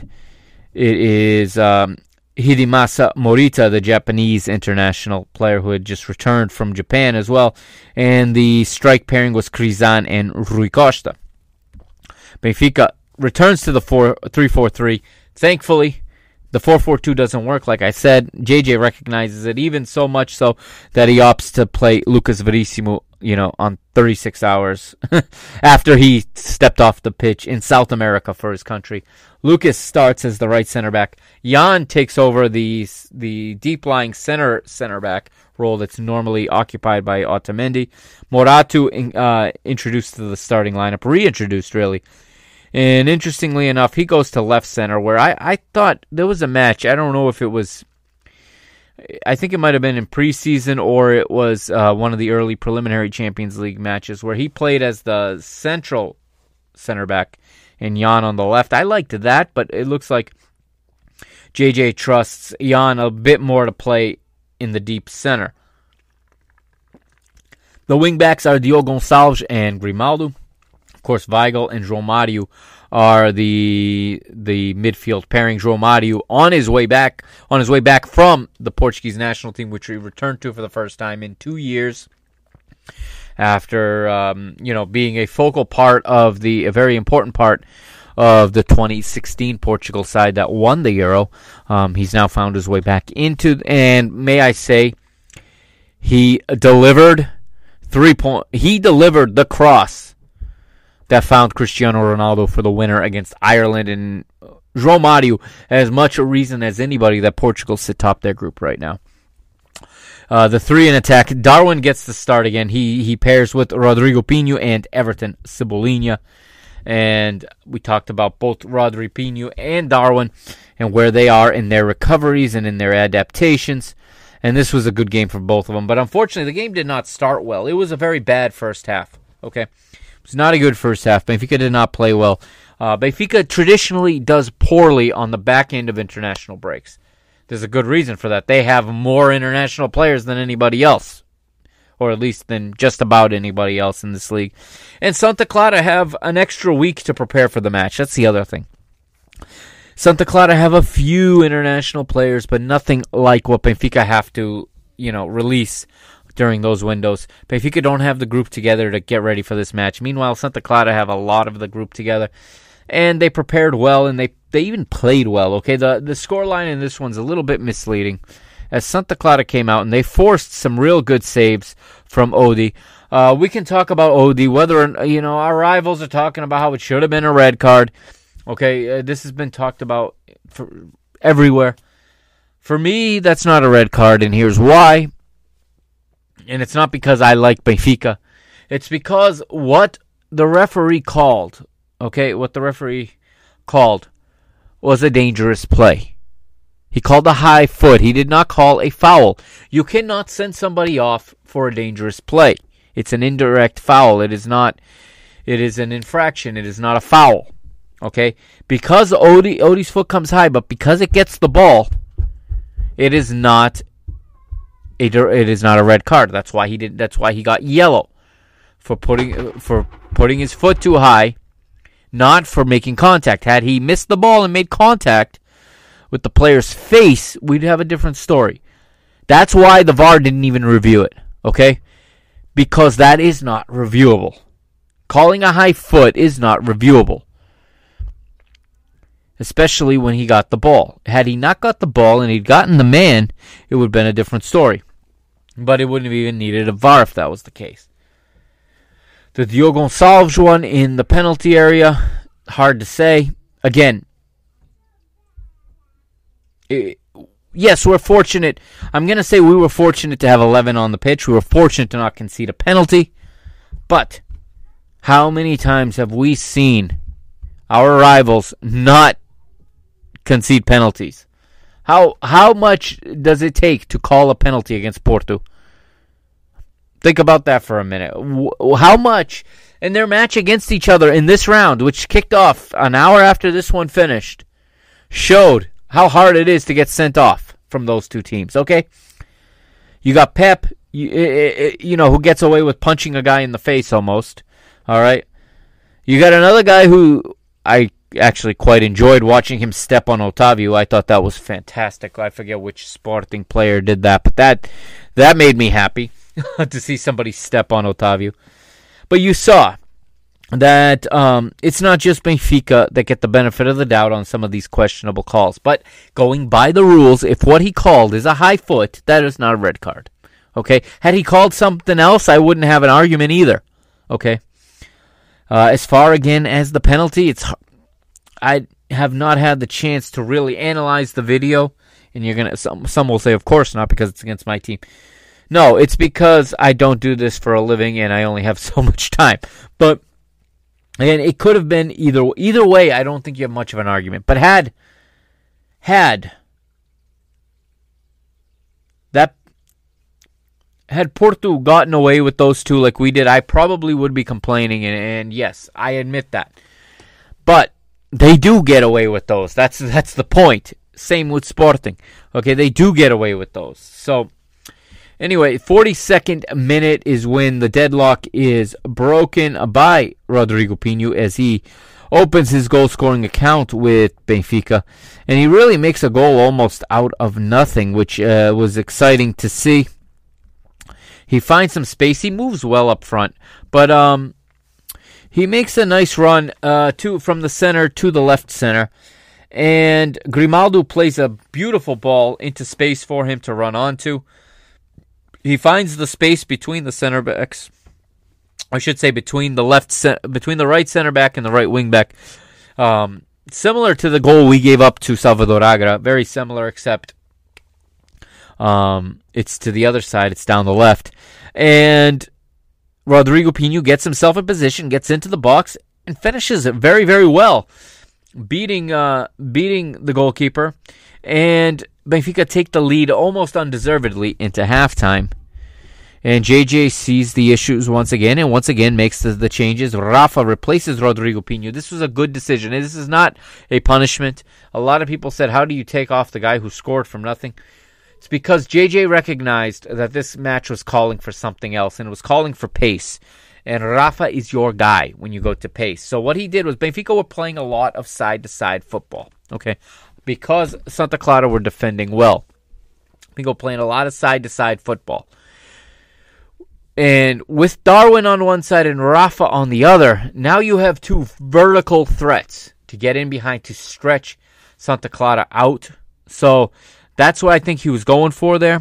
it is... Um, Hidemasa Morita, the Japanese international player who had just returned from Japan as well. And the strike pairing was Krizan and Rui Costa. Benfica returns to the three four three. Thankfully, the four four two doesn't work. Like I said, J J recognizes it, even so much so that he opts to play Lucas Verissimo, you know, on thirty-six hours after he stepped off the pitch in South America for his country. Lucas starts as the right center back. Jan takes over the the deep-lying center center back role that's normally occupied by Otamendi. Moratu in, uh, introduced to the starting lineup, reintroduced really. And interestingly enough, he goes to left center where I, I thought there was a match. I don't know if it was... I think it might have been in preseason or it was uh, one of the early preliminary Champions League matches where he played as the central center back and Jan on the left. I liked that, but it looks like J J trusts Jan a bit more to play in the deep center. The wingbacks are Diogo Gonçalves and Grimaldo. Of course, Weigl and Joao Mario are the the midfield pairing. João Mario on his way back on his way back from the Portuguese national team, which he returned to for the first time in two years, after um, you know being a focal part of the a very important part of the twenty sixteen Portugal side that won the Euro. Um, he's now found his way back into, and may I say, he delivered three point. He delivered the cross that found Cristiano Ronaldo for the winner against Ireland. And João Mário has much a reason as anybody that Portugal sit top their group right now. Uh, the three in attack. Darwin gets the start again. He he pairs with Rodrigo Pinho and Everton Cebolinha. And we talked about both Rodrigo Pinho and Darwin and where they are in their recoveries and in their adaptations. And this was a good game for both of them. But unfortunately, the game did not start well. It was a very bad first half. Okay. It's not a good first half. Benfica did not play well. Uh, Benfica traditionally does poorly on the back end of international breaks. There's a good reason for that. They have more international players than anybody else, or at least than just about anybody else in this league. And Santa Clara have an extra week to prepare for the match. That's the other thing. Santa Clara have a few international players, but nothing like what Benfica have to, you know, release during those windows. Benfica don't have the group together to get ready for this match. Meanwhile, Santa Clara have a lot of the group together, and they prepared well, and they, they even played well. Okay, the the scoreline in this one's a little bit misleading, as Santa Clara came out and they forced some real good saves from Odi. Uh, we can talk about Odi, whether, you know, our rivals are talking about how it should have been a red card. Okay, uh, this has been talked about for everywhere. For me, that's not a red card, and here's why. And it's not because I like Benfica. It's because what the referee called, okay, what the referee called was a dangerous play. He called a high foot. He did not call a foul. You cannot send somebody off for a dangerous play. It's an indirect foul. It is not, it is an infraction. It is not a foul, okay? Because Odi, Odi's foot comes high, but because it gets the ball, it is not It, it is not a red card. That's why he did. That's why he got yellow for putting for putting his foot too high, not for making contact. Had he missed the ball and made contact with the player's face, we'd have a different story. That's why the V A R didn't even review it, okay? Because that is not reviewable. Calling a high foot is not reviewable. Especially when he got the ball. Had he not got the ball and he'd gotten the man, it would have been a different story. But it wouldn't have even needed a V A R if that was the case. The Diogo Gonçalves one in the penalty area, hard to say. Again, it, yes, we're fortunate. I'm going to say we were fortunate to have eleven on the pitch. We were fortunate to not concede a penalty. But how many times have we seen our rivals not concede penalties? How how much does it take to call a penalty against Porto? Think about that for a minute. How much in their match against each other in this round, which kicked off an hour after this one finished, showed how hard it is to get sent off from those two teams, okay? You got Pep, you, you know, who gets away with punching a guy in the face almost, all right? You got another guy who I actually quite enjoyed watching him step on Otavio. I thought that was fantastic. I forget which Sporting player did that, but that, that made me happy. to see somebody step on Otavio. But you saw that um, it's not just Benfica that get the benefit of the doubt on some of these questionable calls. But going by the rules, if what he called is a high foot, that is not a red card. Okay? Had he called something else, I wouldn't have an argument either. Okay? Uh, as far, again, as the penalty, it's I have not had the chance to really analyze the video. And you're gonna some, some will say, of course not, because it's against my team. No, it's because I don't do this for a living and I only have so much time. But, again, it could have been either either way. I don't think you have much of an argument. But had, had, that, had Porto gotten away with those two like we did, I probably would be complaining. And, and yes, I admit that. But they do get away with those. That's, that's the point. Same with Sporting. Okay, they do get away with those. So, anyway, forty-second minute is when the deadlock is broken by Rodrigo Pinho as he opens his goal-scoring account with Benfica. And he really makes a goal almost out of nothing, which uh, was exciting to see. He finds some space. He moves well up front. But um, he makes a nice run uh, to from the center to the left center. And Grimaldo plays a beautiful ball into space for him to run onto. He finds the space between the center backs, I should say between the left, between the right center back and the right wing back. Um, similar to the goal we gave up to Salvador Agra, very similar, except um, it's to the other side. It's down the left, and Rodrigo Pinho gets himself in position, gets into the box, and finishes it very, very well, beating uh, beating the goalkeeper, and Benfica take the lead almost undeservedly into halftime. And J J sees the issues once again and once again makes the, the changes. Rafa replaces Rodrigo Pinho. This was a good decision. This is not a punishment. A lot of people said, how do you take off the guy who scored from nothing? It's because J J recognized that this match was calling for something else, and it was calling for pace. And Rafa is your guy when you go to pace. So what he did was Benfica were playing a lot of side-to-side football. Okay. Because Santa Clara were defending well. We go playing a lot of side-to-side football. And with Darwin on one side and Rafa on the other, now you have two vertical threats to get in behind to stretch Santa Clara out. So that's what I think he was going for there.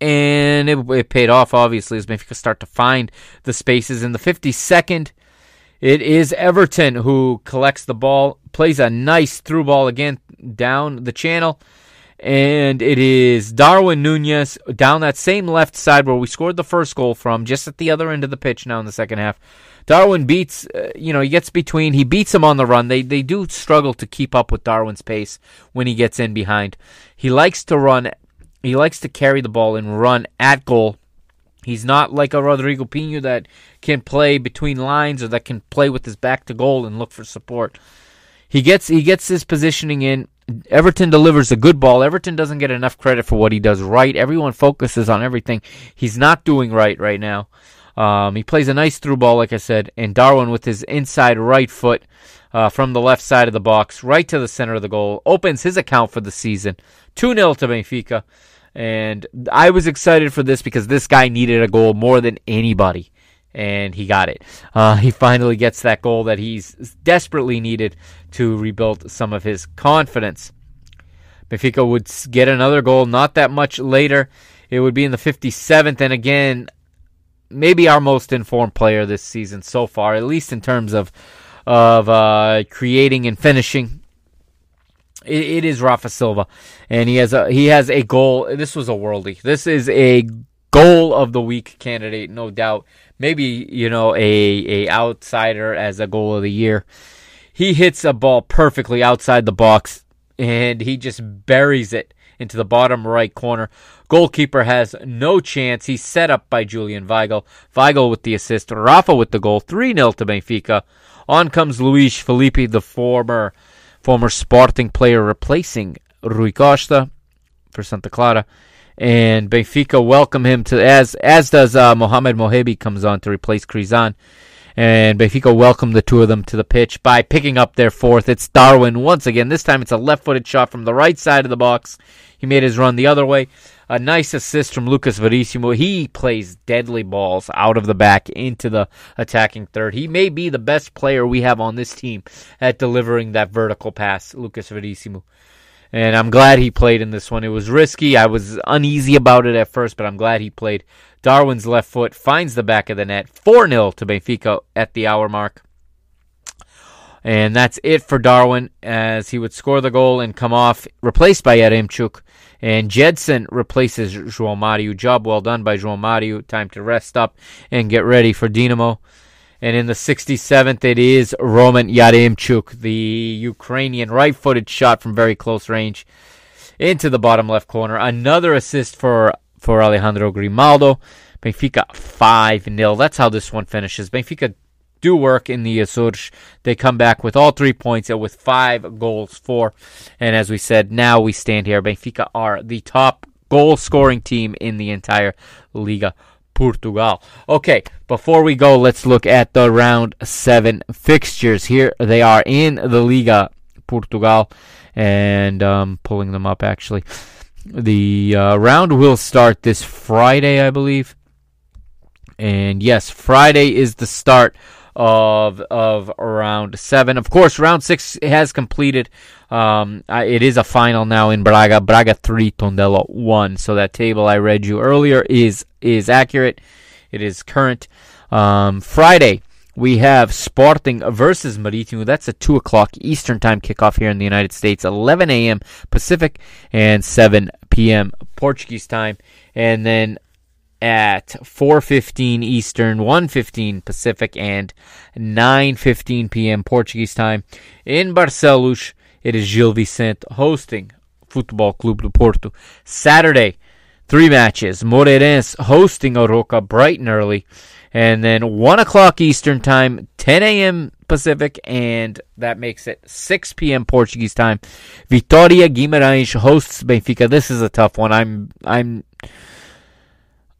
And it, it paid off, obviously, as Benfica start to find the spaces. In the fifty-second, it is Everton who collects the ball, plays a nice through ball again down the channel, and it is Darwin Núñez down that same left side where we scored the first goal from, just at the other end of the pitch now in the second half. Darwin beats, uh, you know, he gets between, he beats him on the run. They they do struggle to keep up with Darwin's pace when he gets in behind. He likes to run, he likes to carry the ball and run at goal. He's not like a Rodrigo Pinho that can play between lines or that can play with his back to goal and look for support. He gets he gets his positioning in. Everton delivers a good ball. Everton doesn't get enough credit for what he does right. Everyone focuses on everything he's not doing right right now. Um, he plays a nice through ball, like I said, and Darwin with his inside right foot uh, from the left side of the box, right to the center of the goal, opens his account for the season, two nil to Benfica. And I was excited for this because this guy needed a goal more than anybody, and he got it. Uh, he finally gets that goal that he's desperately needed to rebuild some of his confidence. Benfica would get another goal not that much later. It would be in the fifty-seventh, and again, maybe our most informed player this season so far, at least in terms of of uh, creating and finishing. It, it is Rafa Silva, and he has a he has a goal. This was a worldie. This is a goal of the week candidate, no doubt. Maybe, you know, a a outsider as a goal of the year. He hits a ball perfectly outside the box, and he just buries it into the bottom right corner. Goalkeeper has no chance. He's set up by Julian Weigl. Weigl with the assist. Rafa with the goal. three nil to Benfica. On comes Luis Felipe, the former former Sporting player, replacing Rui Costa for Santa Clara. And Benfica welcome him to, as as does uh, Mohamed Mohebi comes on to replace Krizan. And Benfica welcomed the two of them to the pitch by picking up their fourth. It's Darwin once again. This time it's a left-footed shot from the right side of the box. He made his run the other way. A nice assist from Lucas Verissimo. He plays deadly balls out of the back into the attacking third. He may be the best player we have on this team at delivering that vertical pass, Lucas Verissimo. And I'm glad he played in this one. It was risky. I was uneasy about it at first, but I'm glad he played. Darwin's left foot finds the back of the net. four nil to Benfica at the hour mark. And that's it for Darwin, as he would score the goal and come off, replaced by Yaremchuk. And Jedson replaces Joao Mario. Job well done by Joao Mario. Time to rest up and get ready for Dynamo. And in the sixty-seventh, it is Roman Yarlunchuk, the Ukrainian, right-footed shot from very close range into the bottom left corner. Another assist for, for Alejandro Grimaldo. Benfica five nil. That's how this one finishes. Benfica do work in the Azores. They come back with all three points and with five goals for. And as we said, now we stand here. Benfica are the top goal-scoring team in the entire Liga Portugal. Okay, before we go, let's look at the round seven fixtures. Here they are in the Liga Portugal, and um, pulling them up actually. The uh, round will start this Friday, I believe. And yes, Friday is the start of of round seven. Of course, round six has completed. Um, it is a final now in Braga. Braga three, Tondela one. So that table I read you earlier is is accurate. It is current. Um, Friday we have Sporting versus Marítimo. That's a two o'clock Eastern time kickoff here in the United States, eleven a.m. Pacific and seven p.m. Portuguese time, and then at four fifteen Eastern, one fifteen Pacific, and nine fifteen p.m. Portuguese time. In Barcelos, it is Gil Vicente hosting Futebol Clube do Porto. Saturday, three matches. Moreirense hosting Oroca bright and early. And then one o'clock Eastern time, ten a.m. Pacific, and that makes it six p.m. Portuguese time. Vitória Guimarães hosts Benfica. This is a tough one. I'm... I'm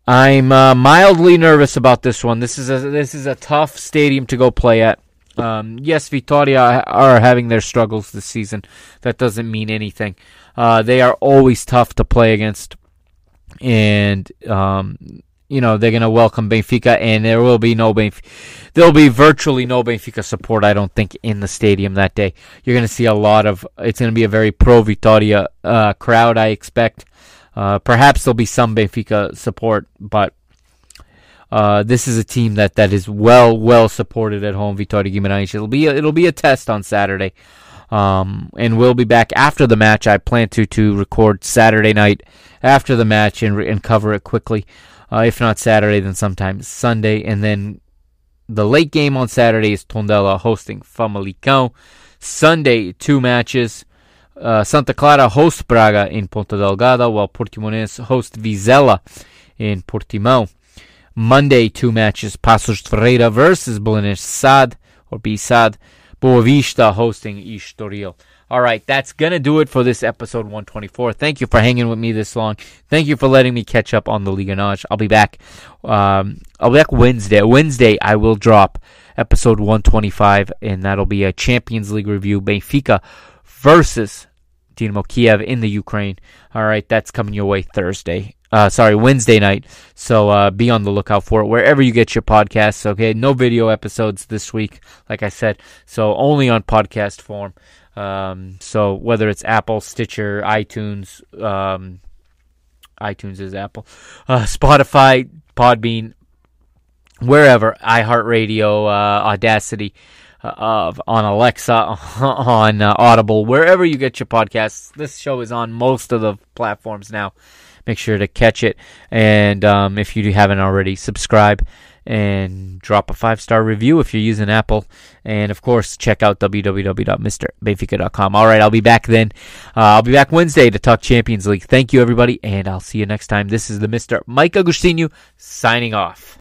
I'm uh, mildly nervous about this one. This is a this is a tough stadium to go play at. Um, yes, Vitória are having their struggles this season. That doesn't mean anything. Uh, they are always tough to play against, and um, you know they're going to welcome Benfica, and there will be no Benf- There'll be virtually no Benfica support, I don't think, in the stadium that day. You're going to see a lot of. It's going to be a very pro Vitória uh, crowd, I expect. Uh, perhaps there'll be some Benfica support, but uh, this is a team that, that is well well supported at home. Vitória Guimarães. It'll be a, it'll be a test on Saturday, um, and we'll be back after the match. I plan to to record Saturday night after the match and and cover it quickly. Uh, if not Saturday, then sometime Sunday, and then the late game on Saturday is Tondela hosting Famalicão. Sunday, two matches. Uh, Santa Clara hosts Braga in Ponta Delgada, while Portimonense hosts Vizela in Portimão. Monday, two matches. Passos Ferreira versus Belenenses S A D, or B S A D. Boavista hosting Estoril. All right, that's going to do it for this episode one twenty-four. Thank you for hanging with me this long. Thank you for letting me catch up on the Liga Notch. I'll be back um, I'll be back Wednesday. Wednesday, I will drop episode one twenty-five, and that'll be a Champions League review, Benfica versus Dynamo Kiev in the Ukraine. All right, that's coming your way Thursday. Uh, sorry, Wednesday night. So uh, be on the lookout for it wherever you get your podcasts. Okay, no video episodes this week, like I said. So only on podcast form. Um, so whether it's Apple, Stitcher, iTunes, um, iTunes is Apple, uh, Spotify, Podbean, wherever, iHeartRadio, uh, Audacity, uh, on Alexa, on uh, Audible, wherever you get your podcasts. This show is on most of the platforms now. Make sure to catch it, and um, if you haven't already, subscribe and drop a five-star review if you're using Apple, and of course, check out w w w dot mister benfica dot com. All right, I'll be back then. Uh, I'll be back Wednesday to talk Champions League. Thank you, everybody, and I'll see you next time. This is the Mister Mike Agostinho signing off.